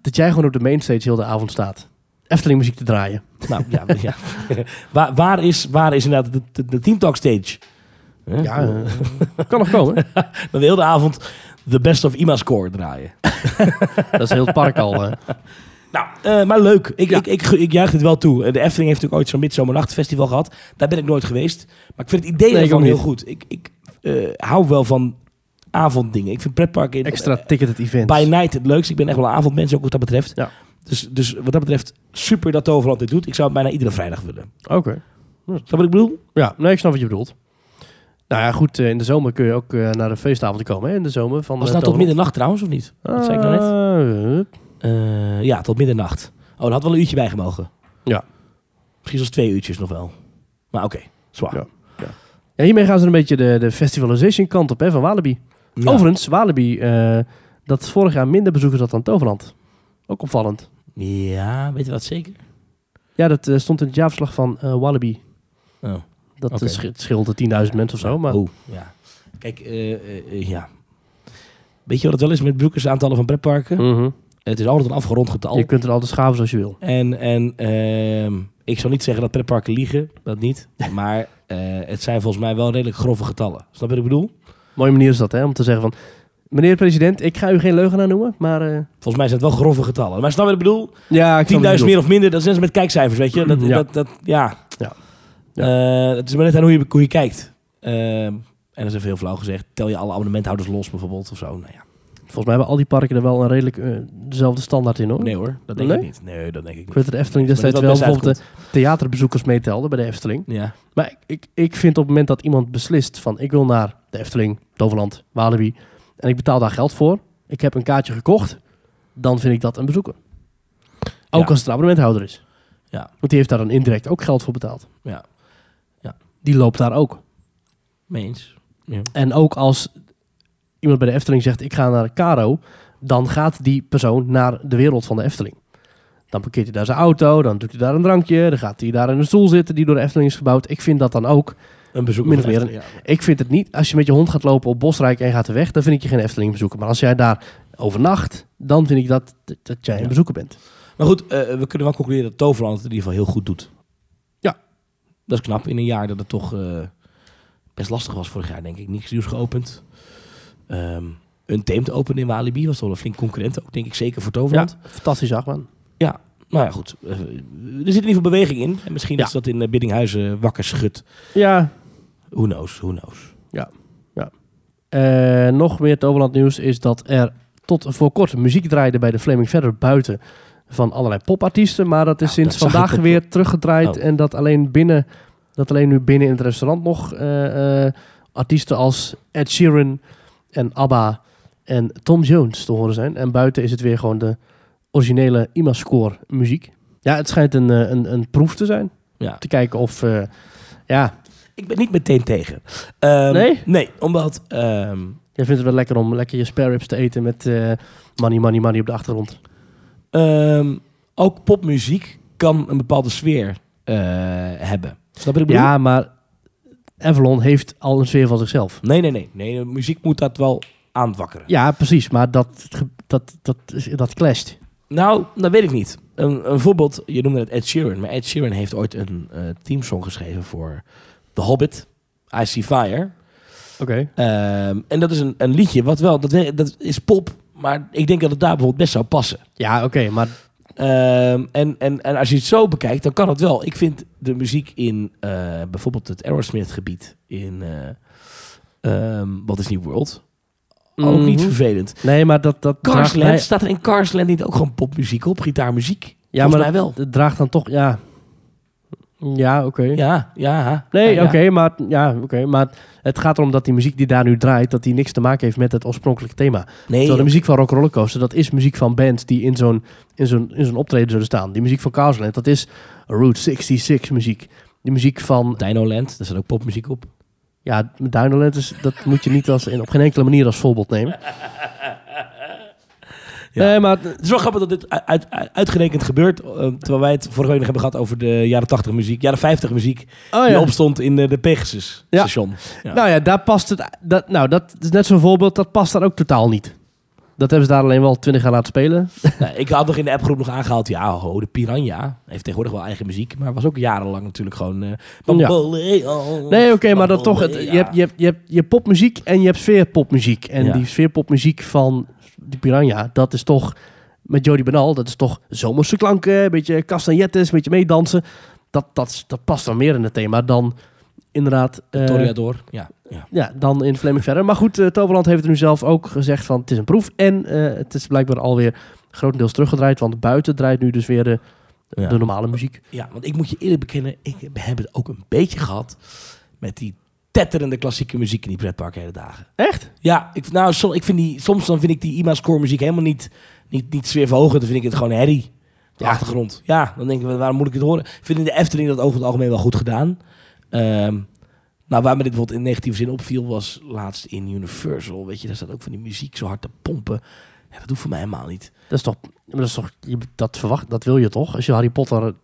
Dat jij gewoon op de mainstage heel de avond staat. Efteling muziek te draaien. Nou, ja. Waar is inderdaad de Team Talk stage? Ja, kan nog komen. Dan de hele avond de Best of IMA-score draaien. Dat is heel het park al. Nou, maar leuk. Ik juich het wel toe. De Efteling heeft natuurlijk ooit zo'n midzomernachtfestival gehad. Daar ben ik nooit geweest. Maar ik vind het idee daarvan heel goed. Ik hou wel van... avonddingen. Ik vind pretparken... Extra ticketed events. By night het leukst. Ik ben echt wel een avondmens ook wat dat betreft. Ja. Dus wat dat betreft super dat Toverland dit doet. Ik zou het bijna iedere vrijdag willen. Oké. Snap wat ik bedoel? Ja, nee, ik snap wat je bedoelt. Nou ja, goed, in de zomer kun je ook naar de feestavond komen. Hè? In de zomer van... Was dat tot middernacht trouwens, of niet? Dat zei ik nou net. Ja, tot middernacht. Oh, dat had wel een uurtje bij gemogen. Ja. Misschien zelfs 2 uurtjes nog wel. Maar oké, zwaar. Ja. Ja, hiermee gaan ze een beetje de festivalization kant op, hè, van Walibi. Ja. Overigens, Walibi, dat vorig jaar minder bezoekers had dan Toverland. Ook opvallend. Ja, weet je dat zeker? Ja, dat stond in het jaarverslag van Walibi. Oh, dat scheelde 10.000 mensen of zo. Maar... Oh, ja. Kijk, ja. Weet je wat het wel is met bezoekersaantallen van pretparken? Mm-hmm. Het is altijd een afgerond getal. Je kunt er altijd schaven zoals je wil. En ik zou niet zeggen dat pretparken liegen, dat niet. Maar het zijn volgens mij wel redelijk grove getallen. Snap je wat ik bedoel? Mooie manier is dat, hè? Om te zeggen van... Meneer de president, ik ga u geen leugenaar noemen, maar... Volgens mij zijn het wel grove getallen. Maar snap je wat ik bedoel? Ja, 10.000 meer of minder, dat is net als met kijkcijfers, weet je? Ja. Het is maar net aan hoe je kijkt. En dat is even heel flauw gezegd. Tel je alle abonnementhouders los bijvoorbeeld, of zo. Nou ja. Volgens mij hebben al die parken er wel een redelijk dezelfde standaard in, hoor. Nee hoor, dat denk ik niet. Nee, dat denk ik niet. Ik weet dat de Efteling destijds wel bijvoorbeeld de theaterbezoekers meetelde bij de Efteling. Ja. Maar ik vind op het moment dat iemand beslist van... Ik wil naar de Efteling, Toverland, Walibi en ik betaal daar geld voor. Ik heb een kaartje gekocht. Dan vind ik dat een bezoeker. Ook als het een abonnementhouder is. Ja. Want die heeft daar dan indirect ook geld voor betaald. Ja. Ja. Die loopt daar ook. Meens. Ja. En ook als... iemand bij de Efteling zegt, ik ga naar Caro... dan gaat die persoon naar de wereld van de Efteling. Dan parkeert hij daar zijn auto, dan doet hij daar een drankje... dan gaat hij daar in een stoel zitten die door de Efteling is gebouwd. Ik vind dat dan ook... een bezoek. Min of meer. Ja. Ik vind het niet, als je met je hond gaat lopen op Bosrijk en gaat er weg... dan vind ik je geen Efteling bezoeken. Maar als jij daar overnacht, dan vind ik dat jij een bezoeker bent. Maar goed, we kunnen wel concluderen dat Toverland het in ieder geval heel goed doet. Ja. Dat is knap, in een jaar dat het toch best lastig was vorig jaar, denk ik. Niks nieuws geopend... een teemt openen in Walibi was toch een flink concurrent ook, denk ik, zeker voor Toverland. Ja, fantastisch achtbaan. Ja, nou ja, goed. Er zit in ieder geval beweging in. En misschien is dat in Biddinghuizen wakker schudt. Ja. Who knows. Ja. Nog meer Toverland nieuws is dat er tot voor kort muziek draaide bij de Flaming Feather buiten van allerlei popartiesten. Maar dat is sinds vandaag weer teruggedraaid en dat alleen binnen Dat alleen nu binnen in het restaurant nog artiesten als Ed Sheeran en ABBA en Tom Jones te horen zijn. En buiten is het weer gewoon de originele IMA-score muziek. Ja, het schijnt een proef te zijn. Ja. Te kijken of... Ik ben niet meteen tegen. Nee? Nee, omdat... Jij vindt het wel lekker om lekker je spare ribs te eten met money, money, money op de achtergrond. Ook popmuziek kan een bepaalde sfeer hebben. Snap je wat ik bedoel? Ja, maar Avalon heeft al een sfeer van zichzelf. Nee, muziek moet dat wel aanwakkeren. Ja, precies. Maar dat clasht. Nou, dat weet ik niet. Een voorbeeld, je noemde het Ed Sheeran. Maar Ed Sheeran heeft ooit een teamsong geschreven voor The Hobbit, I See Fire. Oké. En dat is een liedje wat wel... Dat is pop, maar ik denk dat het daar bijvoorbeeld best zou passen. Ja, oké, maar... En als je het zo bekijkt, dan kan het wel. Ik vind de muziek in bijvoorbeeld het Aerosmith-gebied in Walt Disney World... Ook niet vervelend. Nee, maar dat Carsland, staat er in Carsland niet ook gewoon popmuziek op? Gitaarmuziek? Ja, volgens maar mij wel. Het draagt dan toch, ja. Ja, oké. Okay. Ja. Nee, ja, oké, ja. Maar, ja, oké, maar het gaat erom dat die muziek die daar nu draait... dat die niks te maken heeft met het oorspronkelijke thema. Nee, de muziek van Rock'n'Roller Coaster, dat is muziek van bands... die in zo'n optreden zullen staan. Die muziek van Carsland, dat is Route 66 muziek. Die muziek van... Dinoland, daar zit ook popmuziek op. Ja, Dinoland is, dat moet je niet op geen enkele manier als voorbeeld nemen. Ja. Nee, maar het is wel grappig dat dit uitgerekend gebeurt. Terwijl wij het vorige week hebben gehad over de jaren 80 muziek, jaren 50 muziek. Oh, ja. Die opstond in de Pegasus station. Ja. Nou ja, daar past het. Dat is net zo'n voorbeeld, dat past daar ook totaal niet. Dat hebben ze daar alleen wel 20 jaar laten spelen. Nou, ik had nog in de appgroep aangehaald... de Piranha heeft tegenwoordig wel eigen muziek... maar was ook jarenlang natuurlijk gewoon... Nee, oké, maar dat toch... Je hebt popmuziek en je hebt sfeerpopmuziek. En die sfeerpopmuziek van de Piranha... dat is toch, met Jody Benal... dat is toch zomerse klanken, een beetje castagnettes... een beetje meedansen. Dat past dan meer in het thema dan... inderdaad... Toriador, ja. Ja, dan in Fleming verder. Maar goed, Toverland heeft er nu zelf ook gezegd van... het is een proef en het is blijkbaar alweer grotendeels teruggedraaid... want buiten draait nu dus weer de normale muziek. Ja, want ik moet je eerlijk bekennen... ik heb het ook een beetje gehad met die tetterende klassieke muziek... in die pretparken hele dagen. Echt? Ja, ik vind die IMA-score muziek helemaal niet sfeerverhogend. Dan vind ik het gewoon herrie. De achtergrond. Ja, dan denk ik, waarom moet ik het horen? Ik vind in de Efteling dat over het algemeen wel goed gedaan... waar me dit bijvoorbeeld in negatieve zin opviel... was laatst in Universal. Weet je, daar staat ook van die muziek zo hard te pompen. Ja, dat hoeft voor mij helemaal niet. Dat wil je toch? Als je Harry Potter...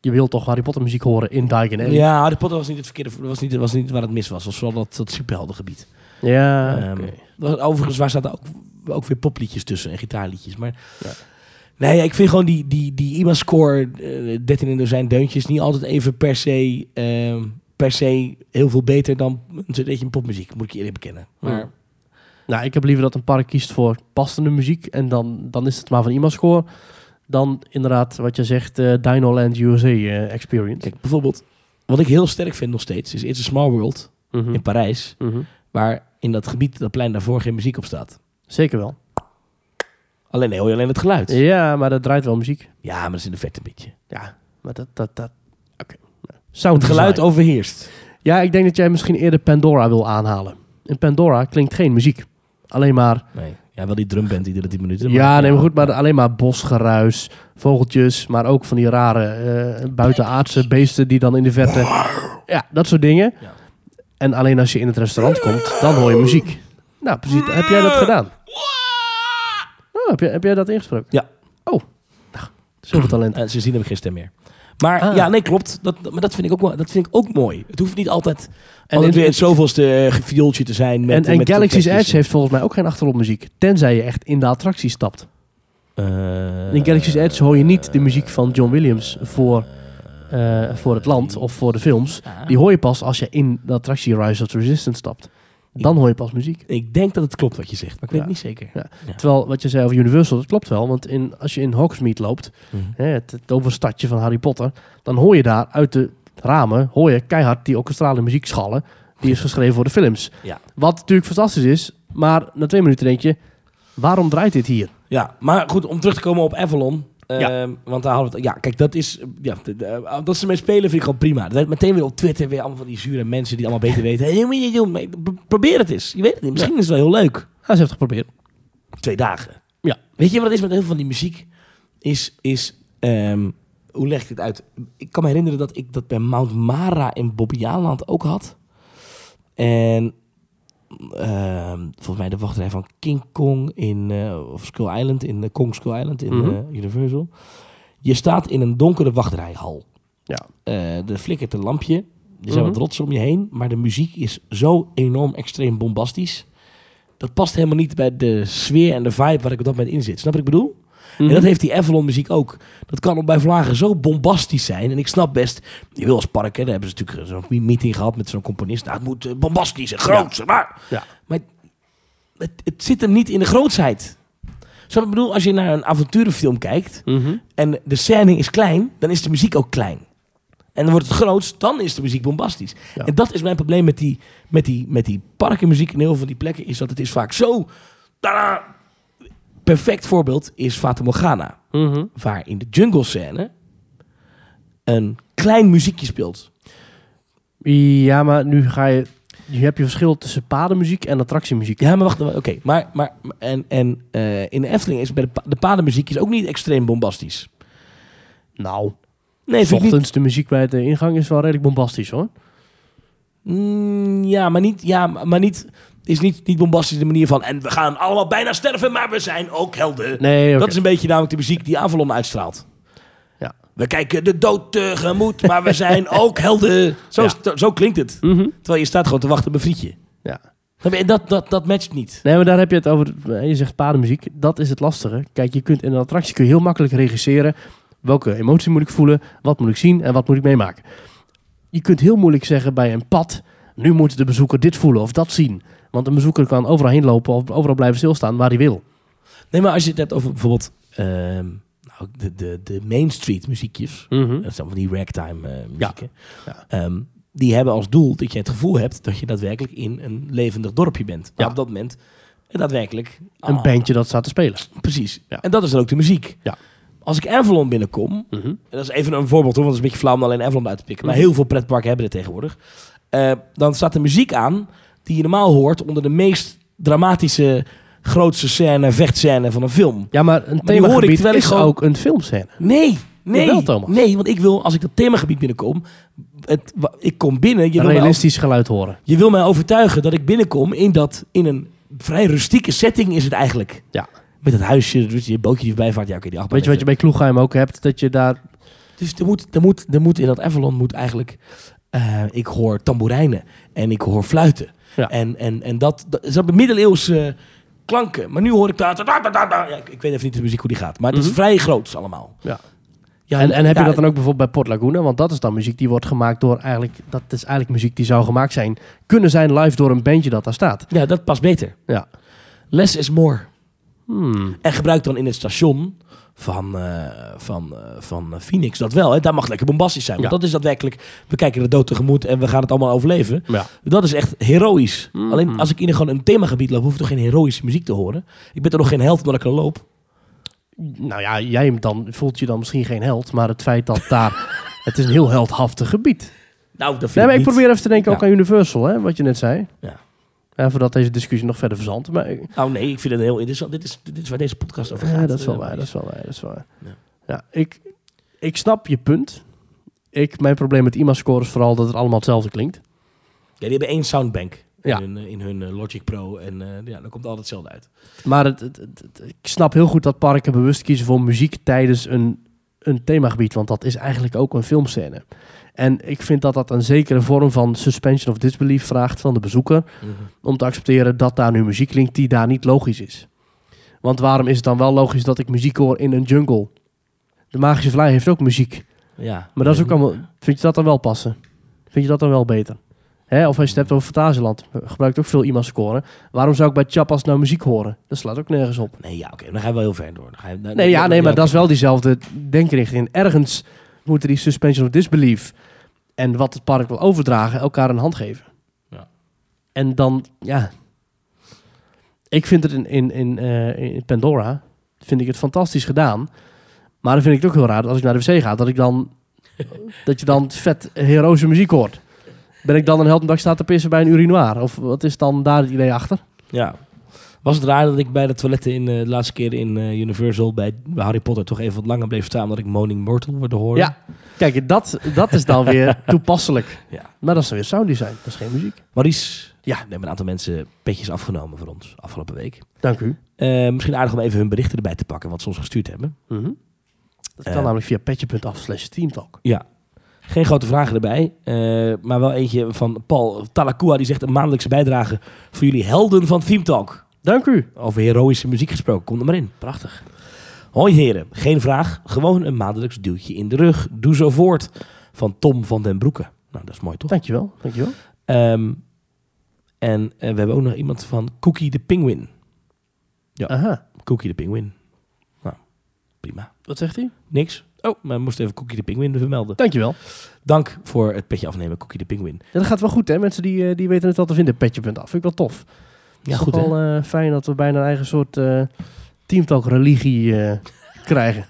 je wil toch Harry Potter muziek horen in Diagon Alley? Ja, Harry Potter was niet het verkeerde... was niet waar het mis was. Was wel dat superheldengebied. Ja, okay. Overigens, waar zaten ook weer popliedjes tussen en gitaarliedjes. Maar... ja. Nee, ik vind gewoon die IMA-score 13 in dozijn deuntjes... niet altijd even per se heel veel beter dan een popmuziek. Moet ik je eerlijk bekennen. Maar... nou, ik heb liever dat een park kiest voor passende muziek... en dan is het maar van IMA-score... dan inderdaad wat je zegt Dinoland USA Experience. Kijk, bijvoorbeeld, wat ik heel sterk vind nog steeds... is It's a Small World in Parijs... waar in dat gebied, dat plein daarvoor geen muziek op staat. Zeker wel. Hoor je alleen het geluid. Ja, maar dat draait wel muziek. Ja, maar dat is in de verte een beetje. Ja, maar dat... Oké. Okay. Het geluid overheerst. Ja, ik denk dat jij misschien eerder Pandora wil aanhalen. In Pandora klinkt geen muziek. Alleen maar... nee, ja, wel die drumband iedere 10 minuten. Maar... ja, nee, maar goed, maar alleen maar bosgeruis, vogeltjes... maar ook van die rare buitenaardse beesten die dan in de verte... ja, dat soort dingen. Ja. En alleen als je in het restaurant komt, dan hoor je muziek. Nou, precies. Heb jij dat gedaan? Oh, heb jij dat ingesproken? Ja. Oh, zoveel talent. En ze zien hem gisteren meer. Maar ja, nee, klopt. Maar dat vind ik ook mooi. Het hoeft niet altijd weer het zoveelste viooltje te zijn. En Galaxy's Edge heeft volgens mij ook geen achtergrondmuziek. Tenzij je echt in de attractie stapt. In Galaxy's Edge hoor je niet de muziek van John Williams voor het land of voor de films. Die hoor je pas als je in de attractie Rise of the Resistance stapt. Dan hoor je pas muziek. Ik denk dat het klopt wat je zegt, maar ik weet het niet zeker. Ja. Ja. Terwijl wat je zei over Universal, dat klopt wel. Want als je in Hogsmeade loopt, het overstadje van Harry Potter... dan hoor je daar uit de ramen keihard die orkestrale muziek schallen... die is geschreven voor de films. Ja. Wat natuurlijk fantastisch is, maar na 2 minuten denk je... waarom draait dit hier? Ja, maar goed, om terug te komen op Avalon... Ja. Want daar hadden we het, ja, kijk, dat is, ja, dat ze mee spelen vind ik al prima. Dat meteen weer op Twitter weer allemaal van die zure mensen die allemaal beter weten. Hey, probeer het eens. Je weet het niet. Misschien is het wel heel leuk. Ja, ze heeft het geprobeerd. 2 dagen. Ja. Weet je wat het is met heel veel van die muziek? Hoe leg ik dit uit? Ik kan me herinneren dat ik dat bij Mount Mara in Bobbejaanland ook had. En volgens mij de wachtrij van King Kong in of Skull Island in Kong Skull Island in Universal. Je staat in een donkere wachtrijhal. Ja. Er flikkert een lampje. Er zijn wat rotsen om je heen, maar de muziek is zo enorm extreem bombastisch. Dat past helemaal niet bij de sfeer en de vibe waar ik op dat moment in zit. Snap wat ik bedoel? En dat heeft die Avalon muziek ook. Dat kan bij vlagen zo bombastisch zijn. En ik snap best, je wil als park, hè, daar hebben ze natuurlijk zo'n meeting gehad met zo'n componist. Nou, het moet bombastisch en groot zijn. Maar het zit hem niet in de grootsheid. Zo, ik bedoel, als je naar een avonturenfilm kijkt en de scène is klein, dan is de muziek ook klein. En dan wordt het groot, dan is de muziek bombastisch. Ja. En dat is mijn probleem met die parkenmuziek in heel veel van die plekken, is dat het is vaak zo... Tada! Perfect voorbeeld is Fata Morgana. Waar in de jungle scène een klein muziekje speelt. Ja, maar nu heb je verschil tussen padenmuziek en attractiemuziek. Ja, maar wacht. Oké. Maar in de Efteling is bij de padenmuziek is ook niet extreem bombastisch. Nou, nee, vind ik niet. De muziek bij de ingang is wel redelijk bombastisch, hoor. Ja, maar niet... is niet bombastisch de manier van... en we gaan allemaal bijna sterven, maar we zijn ook helden. Nee, okay. Dat is een beetje namelijk de muziek die Avalon uitstraalt. Ja. We kijken de dood tegemoet, maar we zijn ook helden. Zo klinkt het. Terwijl je staat gewoon te wachten op een frietje. Ja. Dat matcht niet. Nee, maar daar heb je het over... Je zegt padenmuziek, dat is het lastige. Kijk, je kunt in een attractie heel makkelijk regisseren... welke emotie moet ik voelen, wat moet ik zien en wat moet ik meemaken. Je kunt heel moeilijk zeggen bij een pad... nu moet de bezoeker dit voelen of dat zien... Want een bezoeker kan overal heen lopen of overal blijven stilstaan waar hij wil. Nee, maar als je het hebt over bijvoorbeeld de Main Street muziekjes. Dat zijn van die ragtime muzieken. Ja. Die hebben als doel dat je het gevoel hebt dat je daadwerkelijk in een levendig dorpje bent. Ja. Op dat moment daadwerkelijk... Een bandje dat staat te spelen. Precies. Ja. En dat is dan ook de muziek. Ja. Als ik Avalon binnenkom... En dat is even een voorbeeld, hoor, want het is een beetje flauw om alleen Avalon uit te pikken. Maar heel veel pretparken hebben dit tegenwoordig. Dan staat de muziek aan... die je normaal hoort onder de meest dramatische, grootste scène, vechtscène van een film. Ja, maar een themagebied is gewoon... ook een filmscène. Nee. Jawel, Thomas. Nee, want ik wil, als ik dat themagebied binnenkom... ik kom binnen... Je realistisch geluid horen. Je wil mij overtuigen dat ik binnenkom in een vrij rustieke setting is het eigenlijk. Ja. Met het huisje, je bootje die voorbij vaart. Ja, oké, die achtbaan. Weet je wat je bij Kloegheim ook hebt? Dat je daar... Dus er moet in dat Avalon moet eigenlijk... ik hoor tamboerijnen en ik hoor fluiten. Ja. En dat is dat middeleeuwse klanken. Maar nu hoor ik daar... Ja, ik weet even niet de muziek hoe die gaat. Maar het is vrij groot allemaal. Ja. Ja, en heb je dat dan ook bijvoorbeeld bij Port Laguna? Want dat is dan muziek die wordt gemaakt door eigenlijk... Dat is eigenlijk muziek die zou gemaakt zijn... kunnen zijn live door een bandje dat daar staat. Ja, dat past beter. Ja. Less is more. En gebruik dan in het station... van Phoenix, dat wel. Hè? Daar mag lekker bombastisch zijn. Want dat is daadwerkelijk... we kijken de dood tegemoet en we gaan het allemaal overleven. Ja. Dat is echt heroïs. Alleen als ik in gewoon een themagebied loop... hoef ik toch geen heroïsche muziek te horen. Ik ben er nog geen held omdat ik er loop. Nou ja, jij dan, voelt je dan misschien geen held... maar het feit dat daar... het is een heel heldhaftig gebied. Nou, dat vind ik niet. Ik probeer even te denken ook aan Universal, hè, wat je net zei. Ja. Voordat deze discussie nog verder verzandt. Nee, ik vind het heel interessant. Dit is waar deze podcast over gaat. Ja, dat is wel waar. Ja. Ja, ik snap je punt. Mijn probleem met IMA-score is vooral dat het allemaal hetzelfde klinkt. Ja, die hebben één soundbank in hun Logic Pro. En daar komt altijd hetzelfde uit. Maar ik snap heel goed dat parken bewust kiezen voor muziek tijdens een themagebied. Want dat is eigenlijk ook een filmscène. En ik vind dat een zekere vorm van suspension of disbelief vraagt van de bezoeker. Om te accepteren dat daar nu muziek klinkt die daar niet logisch is. Want waarom is het dan wel logisch dat ik muziek hoor in een jungle? De Magische Vallei heeft ook muziek. Ja, maar dat is ook allemaal... Vind je dat dan wel passen? Vind je dat dan wel beter? Hè? Of als je het hebt over Fantasieland, gebruikt ook veel IMA-scoren. Waarom zou ik bij Chappas nou muziek horen? Dat slaat ook nergens op. Nee, ja, oké. Dan ga je wel heel ver door. Maar dat is wel diezelfde denkrichting. Ergens... moeten die suspension of disbelief en wat het park wil overdragen elkaar een hand geven. Ja. En dan, ja... Ik vind het in Pandora vind ik het fantastisch gedaan. Maar dan vind ik het ook heel raar dat als ik naar de wc ga, dat ik dan dat je dan vet heroïsche muziek hoort. Ben ik dan een hele dag staan te pissen bij een urinoir? Of wat is dan daar het idee achter? Ja. Was het raar dat ik bij de toiletten de laatste keer in Universal bij Harry Potter toch even wat langer bleef staan omdat ik Moaning Myrtle wilde horen? Ja, kijk, dat is dan weer toepasselijk. Ja. Maar dat is dan weer sound design, dat is geen muziek. Maurice, ja, we hebben een aantal mensen petjes afgenomen voor ons afgelopen week. Dank u. Misschien aardig om even hun berichten erbij te pakken wat ze ons gestuurd hebben. Mm-hmm. Dat kan namelijk via petje.af/teamtalk. Ja. Geen grote vragen erbij, maar wel eentje van Paul Talakua. Die zegt een maandelijkse bijdrage voor jullie helden van Theme Talk. Dank u. Over heroïsche muziek gesproken, kom er maar in. Prachtig. Hoi heren, geen vraag, gewoon een maandelijks duwtje in de rug. Doe zo voort. Van Tom van den Broeke. Nou, dat is mooi toch? Dankjewel. Dankjewel. En we hebben ook nog iemand van Cookie de Penguin. Ja, aha. Cookie de Penguin. Nou, prima. Wat zegt hij? Niks. Oh, maar we moesten even Cookie de Penguin vermelden. Dankjewel. Dank voor het petje afnemen, Cookie de Penguin. Ja, dat gaat wel goed, hè? Mensen die weten het wel te vinden, petje.af. Vind ik wel tof. Ja, is goed, wel fijn dat we bijna een eigen soort teamtalk-religie krijgen.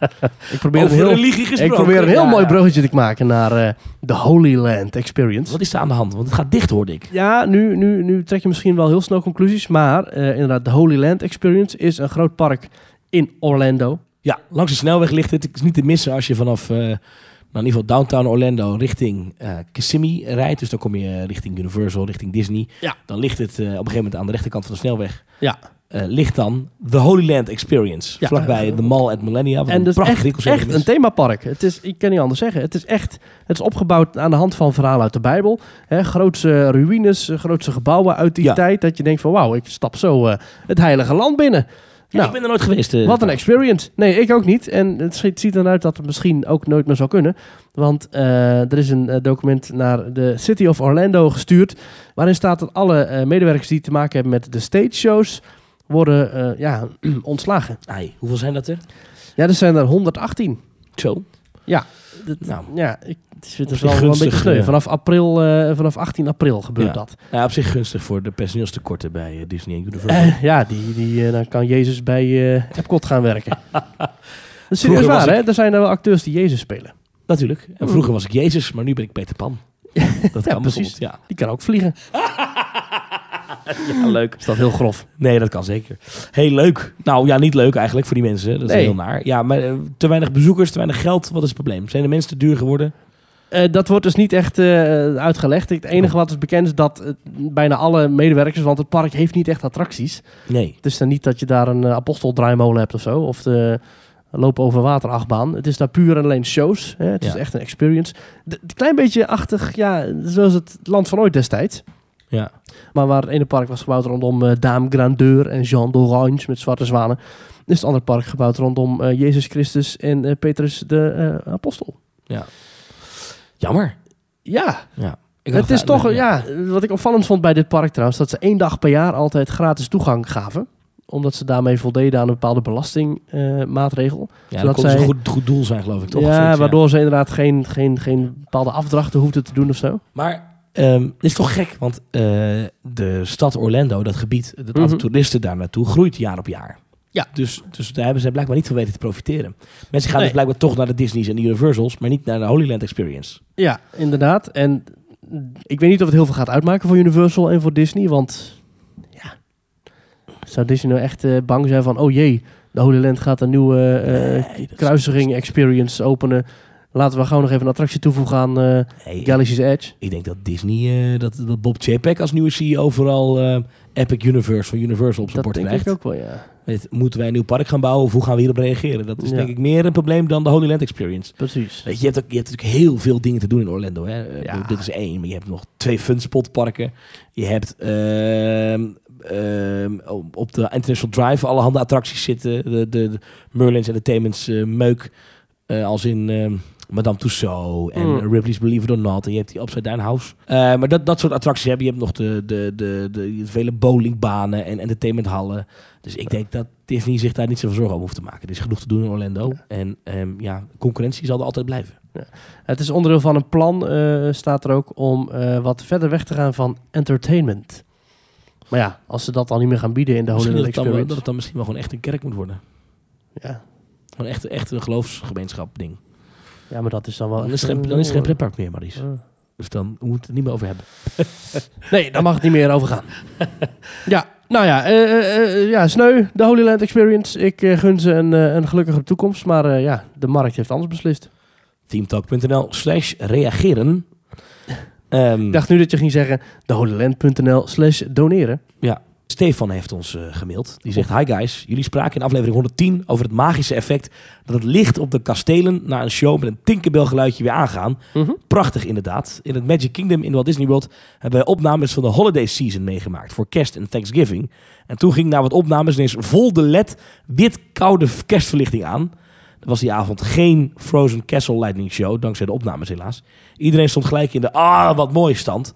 Ik probeer een heel mooi bruggetje te maken naar de Holy Land Experience. Wat is er aan de hand? Want het gaat dicht, hoorde ik. Ja, nu trek je misschien wel heel snel conclusies. Maar inderdaad, de Holy Land Experience is een groot park in Orlando. Ja, langs de snelweg ligt het. Het is niet te missen als je vanaf in ieder geval downtown Orlando richting Kissimmee rijdt. Dus dan kom je richting Universal, richting Disney. Ja. Dan ligt het op een gegeven moment aan de rechterkant van de snelweg. Ja. Ligt dan de Holy Land Experience. Ja. Vlakbij de Mall at Millennia. En dat dus echt een themapark. Het is, ik kan niet anders zeggen. Het is opgebouwd aan de hand van verhalen uit de Bijbel. Hè, grootse ruïnes, grootse gebouwen uit die tijd. Dat je denkt van wauw, ik stap zo het heilige land binnen. Nou, ik ben er nooit geweest. Wat een experience. Nee, ik ook niet. En het ziet eruit dat het misschien ook nooit meer zou kunnen. Want er is een document naar de City of Orlando gestuurd. Waarin staat dat alle medewerkers die te maken hebben met de stage shows worden ontslagen. Ai, hoeveel zijn dat er? Ja, er zijn er 118. Zo? Ja. Ik vind het wel een beetje sneu. Vanaf 18 april gebeurt dat. Ja, op zich gunstig voor de personeelstekorten bij Disney en Universal. Dan kan Jezus bij Epcot gaan werken. Dat is serieus waar, hè? Er zijn wel acteurs die Jezus spelen. Natuurlijk. En vroeger was ik Jezus, maar nu ben ik Peter Pan. Dat kan precies. Ja. Die kan ook vliegen. Ja, leuk. Is dat heel grof? Nee, dat kan zeker. Heel leuk. Nou ja, niet leuk eigenlijk voor die mensen. Dat is heel naar. Ja, maar te weinig bezoekers, te weinig geld. Wat is het probleem? Zijn de mensen te duur geworden? Dat wordt dus niet echt uitgelegd. Het enige wat is bekend is dat bijna alle medewerkers... want het park heeft niet echt attracties. Nee. Het is dan niet dat je daar een aposteldraaimolen hebt of zo. Of de lopen over water achtbaan. Het is daar puur en alleen shows. Hè? Het is echt een experience. Een klein beetje achtig, zoals het land van ooit destijds. Ja. Maar waar het ene park was gebouwd rondom Dame Grandeur en Jean d'Orange met zwarte zwanen, is het andere park gebouwd rondom Jezus Christus en Petrus de apostel. Ja. Jammer. Ja. Het is toch, wat ik opvallend vond bij dit park trouwens, dat ze 1 dag per jaar altijd gratis toegang gaven. Omdat ze daarmee voldeden aan een bepaalde belastingmaatregel. Ja, dat kon een goed doel zijn, geloof ik. Toch? Ja, waardoor ze inderdaad geen bepaalde afdrachten hoefden te doen of zo. Maar... het is toch gek, want de stad Orlando, dat gebied, het aantal toeristen daar naartoe groeit jaar op jaar. Ja. Dus daar hebben ze blijkbaar niet van weten te profiteren. Mensen gaan dus blijkbaar toch naar de Disney's en de Universals, maar niet naar de Holy Land Experience. Ja, inderdaad. En ik weet niet of het heel veel gaat uitmaken voor Universal en voor Disney, want zou Disney nou echt bang zijn van, oh jee, de Holy Land gaat een nieuwe kruising experience openen. Laten we gewoon nog even een attractie toevoegen aan Galaxy's Edge. Ik denk dat Disney, dat Bob Chapek als nieuwe CEO vooral Epic Universe van Universal op zijn bord krijgt. Dat denk ik ook wel, ja. Moeten wij een nieuw park gaan bouwen of hoe gaan we hierop reageren? Dat is denk ik meer een probleem dan de Holy Land Experience. Precies. Weet je, je hebt natuurlijk heel veel dingen te doen in Orlando. Hè? Dit is 1, maar je hebt nog 2 funspotparken. Je hebt... op de International Drive allerhande attracties zitten. De Merlin's Entertainment's meuk. Als in... Madame Tussauds en Ripley's Believe It or Not. En je hebt die Upside Down House. Maar dat soort attracties hebben. Je hebt nog de vele bowlingbanen en entertainmenthallen. Dus ik denk dat Disney zich daar niet zoveel zorgen over hoeft te maken. Er is genoeg te doen in Orlando. Ja. En concurrentie zal er altijd blijven. Ja. Het is onderdeel van een plan, staat er ook, om wat verder weg te gaan van entertainment. Maar ja, als ze dat dan niet meer gaan bieden in de Holy Land Experience... dat het dan misschien wel gewoon echt een kerk moet worden. Ja. Gewoon echt een geloofsgemeenschap ding. Ja, maar dat is dan wel... Dan is geen pretpark meer, Maries. Dus dan moeten we het niet meer over hebben. Nee, daar mag het niet meer over gaan. Ja, nou ja. Sneu, de Holy Land Experience. Ik gun ze een gelukkige toekomst. Maar de markt heeft anders beslist. Teamtalk.nl/reageren. Ik dacht nu dat je ging zeggen... theholyland.nl/doneren. Ja. Stefan heeft ons gemaild. Die zegt... Hi guys, jullie spraken in aflevering 110 over het magische effect... dat het licht op de kastelen na een show met een tinkerbell geluidje weer aangaan. Mm-hmm. Prachtig inderdaad. In het Magic Kingdom in Walt Disney World... hebben wij opnames van de holiday season meegemaakt... voor kerst en Thanksgiving. En toen ging na wat opnames ineens vol de led... wit koude kerstverlichting aan... was die avond geen Frozen Castle Lightning Show... dankzij de opnames helaas. Iedereen stond gelijk in de wat mooi stand.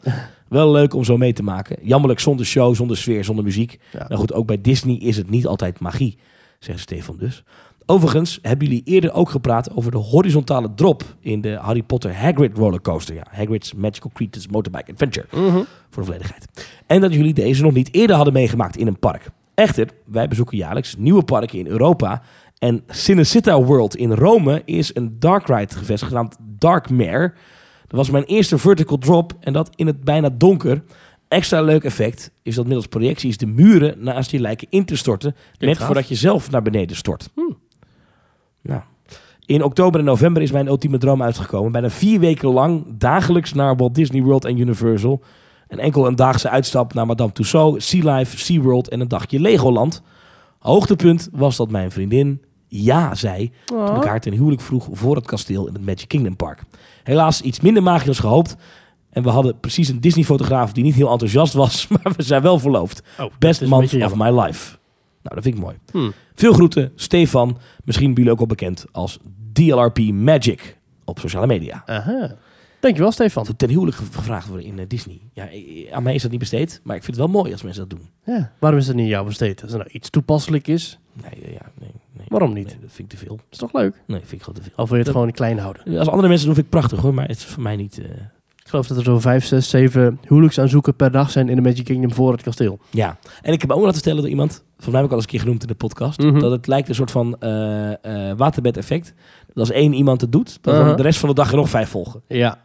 Wel leuk om zo mee te maken. Jammerlijk zonder show, zonder sfeer, zonder muziek. Ja. Nou goed, ook bij Disney is het niet altijd magie, zegt Stefan dus. Overigens hebben jullie eerder ook gepraat over de horizontale drop... in de Harry Potter Hagrid rollercoaster. Ja, Hagrid's Magical Creatures Motorbike Adventure. Mm-hmm. Voor de volledigheid. En dat jullie deze nog niet eerder hadden meegemaakt in een park. Echter, wij bezoeken jaarlijks nieuwe parken in Europa... En Cinecittà World in Rome is een dark ride gevestigd, genaamd Dark Mare. Dat was mijn eerste vertical drop en dat in het bijna donker. Extra leuk effect is dat middels projecties de muren naast je lijken in te storten. Net voordat je zelf naar beneden stort. Nou. In oktober en november is mijn ultieme droom uitgekomen. Bijna 4 weken lang dagelijks naar Walt Disney World en Universal. En enkel een daagse uitstap naar Madame Tussauds, Sea Life, Sea World en een dagje Legoland. Hoogtepunt was dat mijn vriendin... ja zei, toen ik haar ten huwelijk vroeg voor het kasteel in het Magic Kingdom Park. Helaas iets minder magisch dan gehoopt. En we hadden precies een Disney-fotograaf die niet heel enthousiast was, maar we zijn wel verloofd. Best month of my life. Nou, dat vind ik mooi. Veel groeten, Stefan. Misschien ben je ook al bekend als DLRP Magic op sociale media. Aha. Dankjewel, Stefan. Ten huwelijk gevraagd worden in Disney. Ja, aan mij is dat niet besteed, maar ik vind het wel mooi als mensen dat doen. Ja. Waarom is dat niet jou besteed? Als er nou iets toepasselijk is... Nee. Waarom niet? Nee, dat vind ik te veel. Dat is toch leuk? Nee, vind ik gewoon te veel. Of wil je het gewoon klein houden? Als andere mensen doen, vind ik prachtig hoor, maar het is voor mij niet... Ik geloof dat er zo'n 5, 6, 7 huwelijksaanzoeken per dag zijn in de Magic Kingdom voor het kasteel. Ja, en ik heb ook laten vertellen door iemand, volgens mij heb ik al eens een keer genoemd in de podcast, dat het lijkt een soort van waterbed-effect. Dat als 1 iemand het doet, dan de rest van de dag er nog 5 volgen. Ja.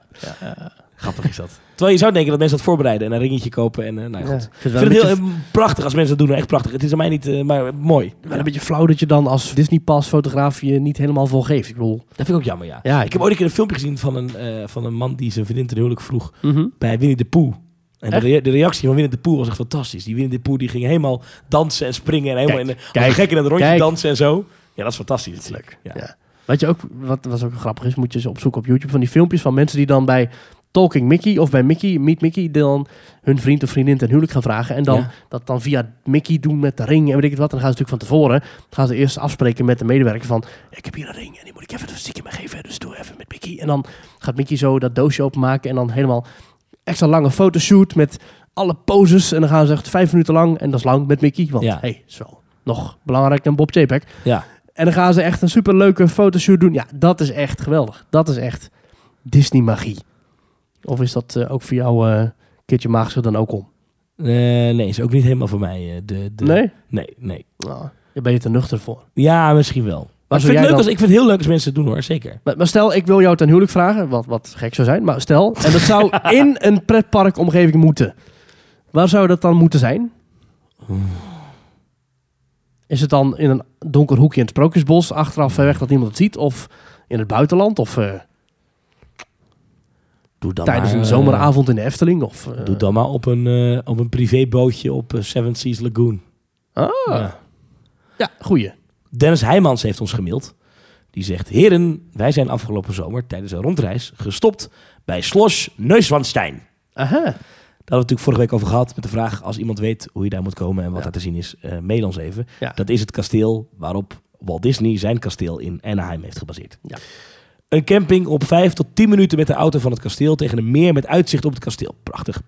Grappig is dat. Terwijl je zou denken dat mensen dat voorbereiden en een ringetje kopen. En, goed. Ik vind het heel prachtig als mensen dat doen. Echt prachtig. Het is aan mij niet, maar mooi. Maar een beetje flauw dat je dan als Disney Plus fotograaf je niet helemaal volgeeft. Ik bedoel... Dat vind ik ook jammer, ja. Ik heb ooit een keer een filmpje gezien van een man die zijn vriendin ten huwelijk vroeg bij Winnie de Pooh. En de reactie van Winnie de Pooh was echt fantastisch. Die Winnie de Pooh die ging helemaal dansen en springen. En helemaal gek in het rondje dansen en zo. Ja, dat is fantastisch. Dat is leuk. Ja. Weet je ook, wat ook grappig is, moet je eens opzoeken op YouTube van die filmpjes van mensen die dan bij Talking Mickey of bij Mickey, Meet Mickey, dan hun vriend of vriendin ten huwelijk gaan vragen. En dan dat dan via Mickey doen met de ring en weet ik het wat. En dan gaan ze natuurlijk van tevoren, gaan ze eerst afspreken met de medewerker van, ik heb hier een ring en die moet ik even een stukje mee geven. Dus doe even met Mickey. En dan gaat Mickey zo dat doosje openmaken en dan helemaal extra lange fotoshoot met alle poses. En dan gaan ze echt 5 minuten lang en dat is lang met Mickey. Want is wel nog belangrijk dan Bob Chapek. Ja. En dan gaan ze echt een superleuke fotoshoot doen. Ja, dat is echt geweldig. Dat is echt Disney-magie. Of is dat ook voor jou keertje magisch dan ook om? Nee, is ook niet helemaal voor mij. Nee? Nee. Nou, daar ben je te nuchter voor. Ja, misschien wel. Maar ik vind het heel leuk als mensen het doen hoor, zeker. Maar stel, ik wil jou ten huwelijk vragen, wat gek zou zijn. Maar stel, en dat zou in een pretparkomgeving moeten. Waar zou dat dan moeten zijn? Is het dan in een donker hoekje in het Sprookjesbos, achteraf weg dat niemand het ziet? Of in het buitenland? Of doe dan tijdens een zomeravond in de Efteling? Of, doe dan maar op een privébootje op Seven Seas Lagoon. Ah. Ja, goeie. Dennis Heijmans heeft ons gemaild. Die zegt, heren, wij zijn afgelopen zomer tijdens een rondreis gestopt bij Schloss Neuschwanstein. Aha. Daar hadden we het natuurlijk vorige week over gehad met de vraag... als iemand weet hoe je daar moet komen en wat daar te zien is, mail ons even. Ja. Dat is het kasteel waarop Walt Disney zijn kasteel in Anaheim heeft gebaseerd. Ja. Een camping op 5 tot 10 minuten met de auto van het kasteel... tegen een meer met uitzicht op het kasteel. Prachtig.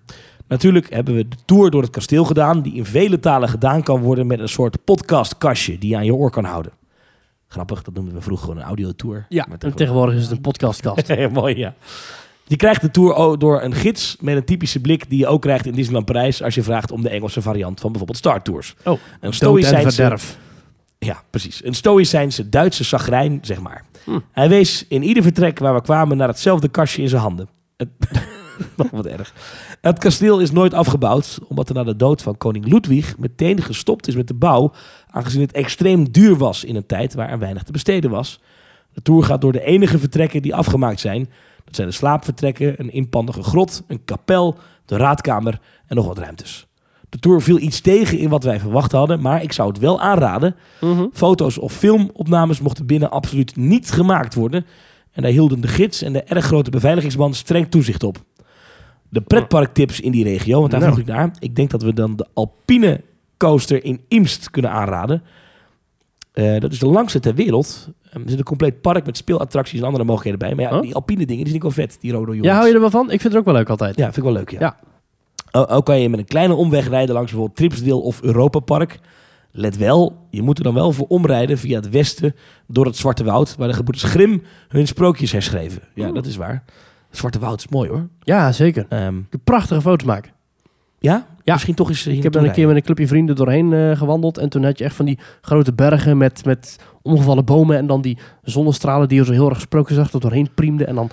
Natuurlijk hebben we de tour door het kasteel gedaan... die in vele talen gedaan kan worden met een soort podcastkastje... die je aan je oor kan houden. Grappig, dat noemden we vroeger gewoon een audiotour. Ja, maar tegenwoordig is het een podcastkast. Heel mooi, ja. Je krijgt de tour door een gids met een typische blik... die je ook krijgt in Disneyland Parijs... als je vraagt om de Engelse variant van bijvoorbeeld Star Tours. Oh, een stoïcijnse Ja, precies. Een stoïcijnse Duitse Slagharen, zeg maar. Hm. Hij wees in ieder vertrek waar we kwamen naar hetzelfde kastje in zijn handen. Wat erg. Het kasteel is nooit afgebouwd, omdat er na de dood van koning Ludwig meteen gestopt is met de bouw, aangezien het extreem duur was in een tijd waar er weinig te besteden was. De tour gaat door de enige vertrekken die afgemaakt zijn. Dat zijn de slaapvertrekken, een inpandige grot, een kapel, de raadkamer en nog wat ruimtes. De tour viel iets tegen in wat wij verwacht hadden, maar ik zou het wel aanraden. Mm-hmm. Foto's of filmopnames mochten binnen absoluut niet gemaakt worden. En daar hielden de gids en de erg grote beveiligingsman streng toezicht op. De pretparktips in die regio, want daar vroeg ik naar. Ik denk dat we dan de Alpine coaster in Imst kunnen aanraden. Dat is de langste ter wereld. Er zit een compleet park met speelattracties en andere mogelijkheden bij. Maar ja, die Alpine dingen, die zijn ook wel vet, die rode jongens. Ja, hou je er wel van? Ik vind het ook wel leuk altijd. Ja, vind ik wel leuk, ja. Ook kan je met een kleine omweg rijden langs bijvoorbeeld Tripsdeel of Europa Park. Let wel, je moet er dan wel voor omrijden via het westen door het Zwarte Woud, waar de gebroeders Grimm hun sprookjes herschreven. Ja, dat is waar. Het Zwarte Woud is mooi, hoor. Ja, zeker. Ik heb prachtige foto's maken. Ja? Ja. Misschien toch eens. Ik heb dan een keer met een clubje vrienden doorheen gewandeld. En toen had je echt van die grote bergen met omgevallen bomen. En dan die zonnestralen die er zo heel erg sprookjesachtig doorheen priemden. En dan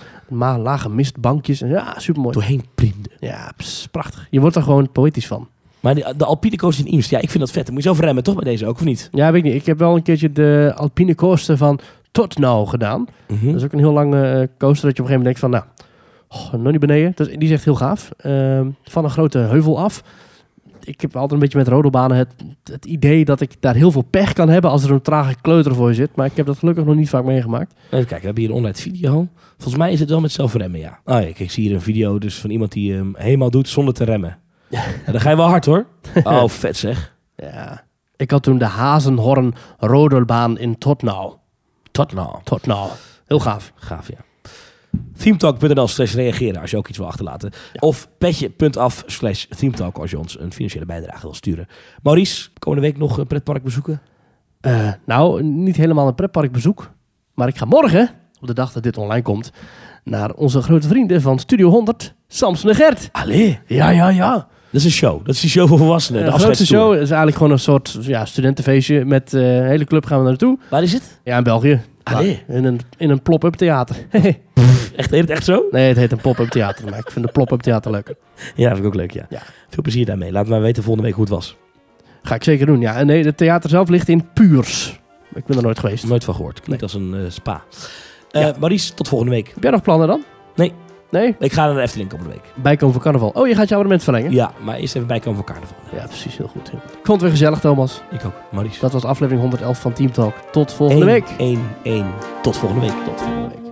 lage mistbankjes. En ja, supermooi. Doorheen priemden. Ja, prachtig. Je wordt er gewoon poëtisch van. Maar de Alpine coaster in Imst, ja, ik vind dat vet. Dan moet je zelf remmen, toch, bij deze ook, of niet? Ja, weet ik niet. Ik heb wel een keertje de Alpine coaster van Todtnau gedaan. Mm-hmm. Dat is ook een heel lange coaster dat je op een gegeven moment denkt van, nog niet beneden. Dus, die is echt heel gaaf. Van een grote heuvel af. Ik heb altijd een beetje met rodelbanen het idee dat ik daar heel veel pech kan hebben als er een trage kleuter voor je zit. Maar ik heb dat gelukkig nog niet vaak meegemaakt. Even kijken, we hebben hier een online video. Volgens mij is het wel met zelfremmen, ja. Oh, ja, ik zie hier een video dus van iemand die helemaal doet zonder te remmen. Ja. Ja, dan ga je wel hard, hoor. Oh, vet zeg. Ja. Ik had toen de Hazenhorn rodelbaan in Todtnau. Todtnau. Heel gaaf. Gaaf, ja. Themetalk.nl/reageren als je ook iets wil achterlaten. Ja. Of petje.af/themetalk als je ons een financiële bijdrage wil sturen. Maurice, komende week nog een pretpark bezoeken? Niet helemaal een pretparkbezoek. Maar ik ga morgen, op de dag dat dit online komt, naar onze grote vrienden van Studio 100, Samson en Gert. Allee. Ja. Dat is een show. Dat is die show voor volwassenen. De grootste show is eigenlijk gewoon een soort studentenfeestje. Met een hele club gaan we naartoe. Waar is het? Ja, in België. Allee. In een pop-up theater. Echt, heet het echt zo? Nee, het heet een pop-up theater. Maar ik vind de pop-up theater leuker. Ja, vind ik ook leuk, ja. Veel plezier daarmee. Laat maar weten volgende week hoe het was. Ga ik zeker doen, ja. En nee, het theater zelf ligt in Puurs. Ik ben er nooit geweest. Nooit van gehoord. Klinkt als een spa. Maurice, tot volgende week. Heb jij nog plannen dan? Nee? Ik ga naar de Efteling komende week. Bijkomen voor carnaval. Oh, je gaat je abonnement verlengen? Ja, maar eerst even bijkomen voor carnaval. Ja, precies. Heel goed. Ja. Ik vond het weer gezellig, Thomas. Ik ook. Maurice. Dat was aflevering 111 van Team Talk. Tot volgende week. Tot volgende week.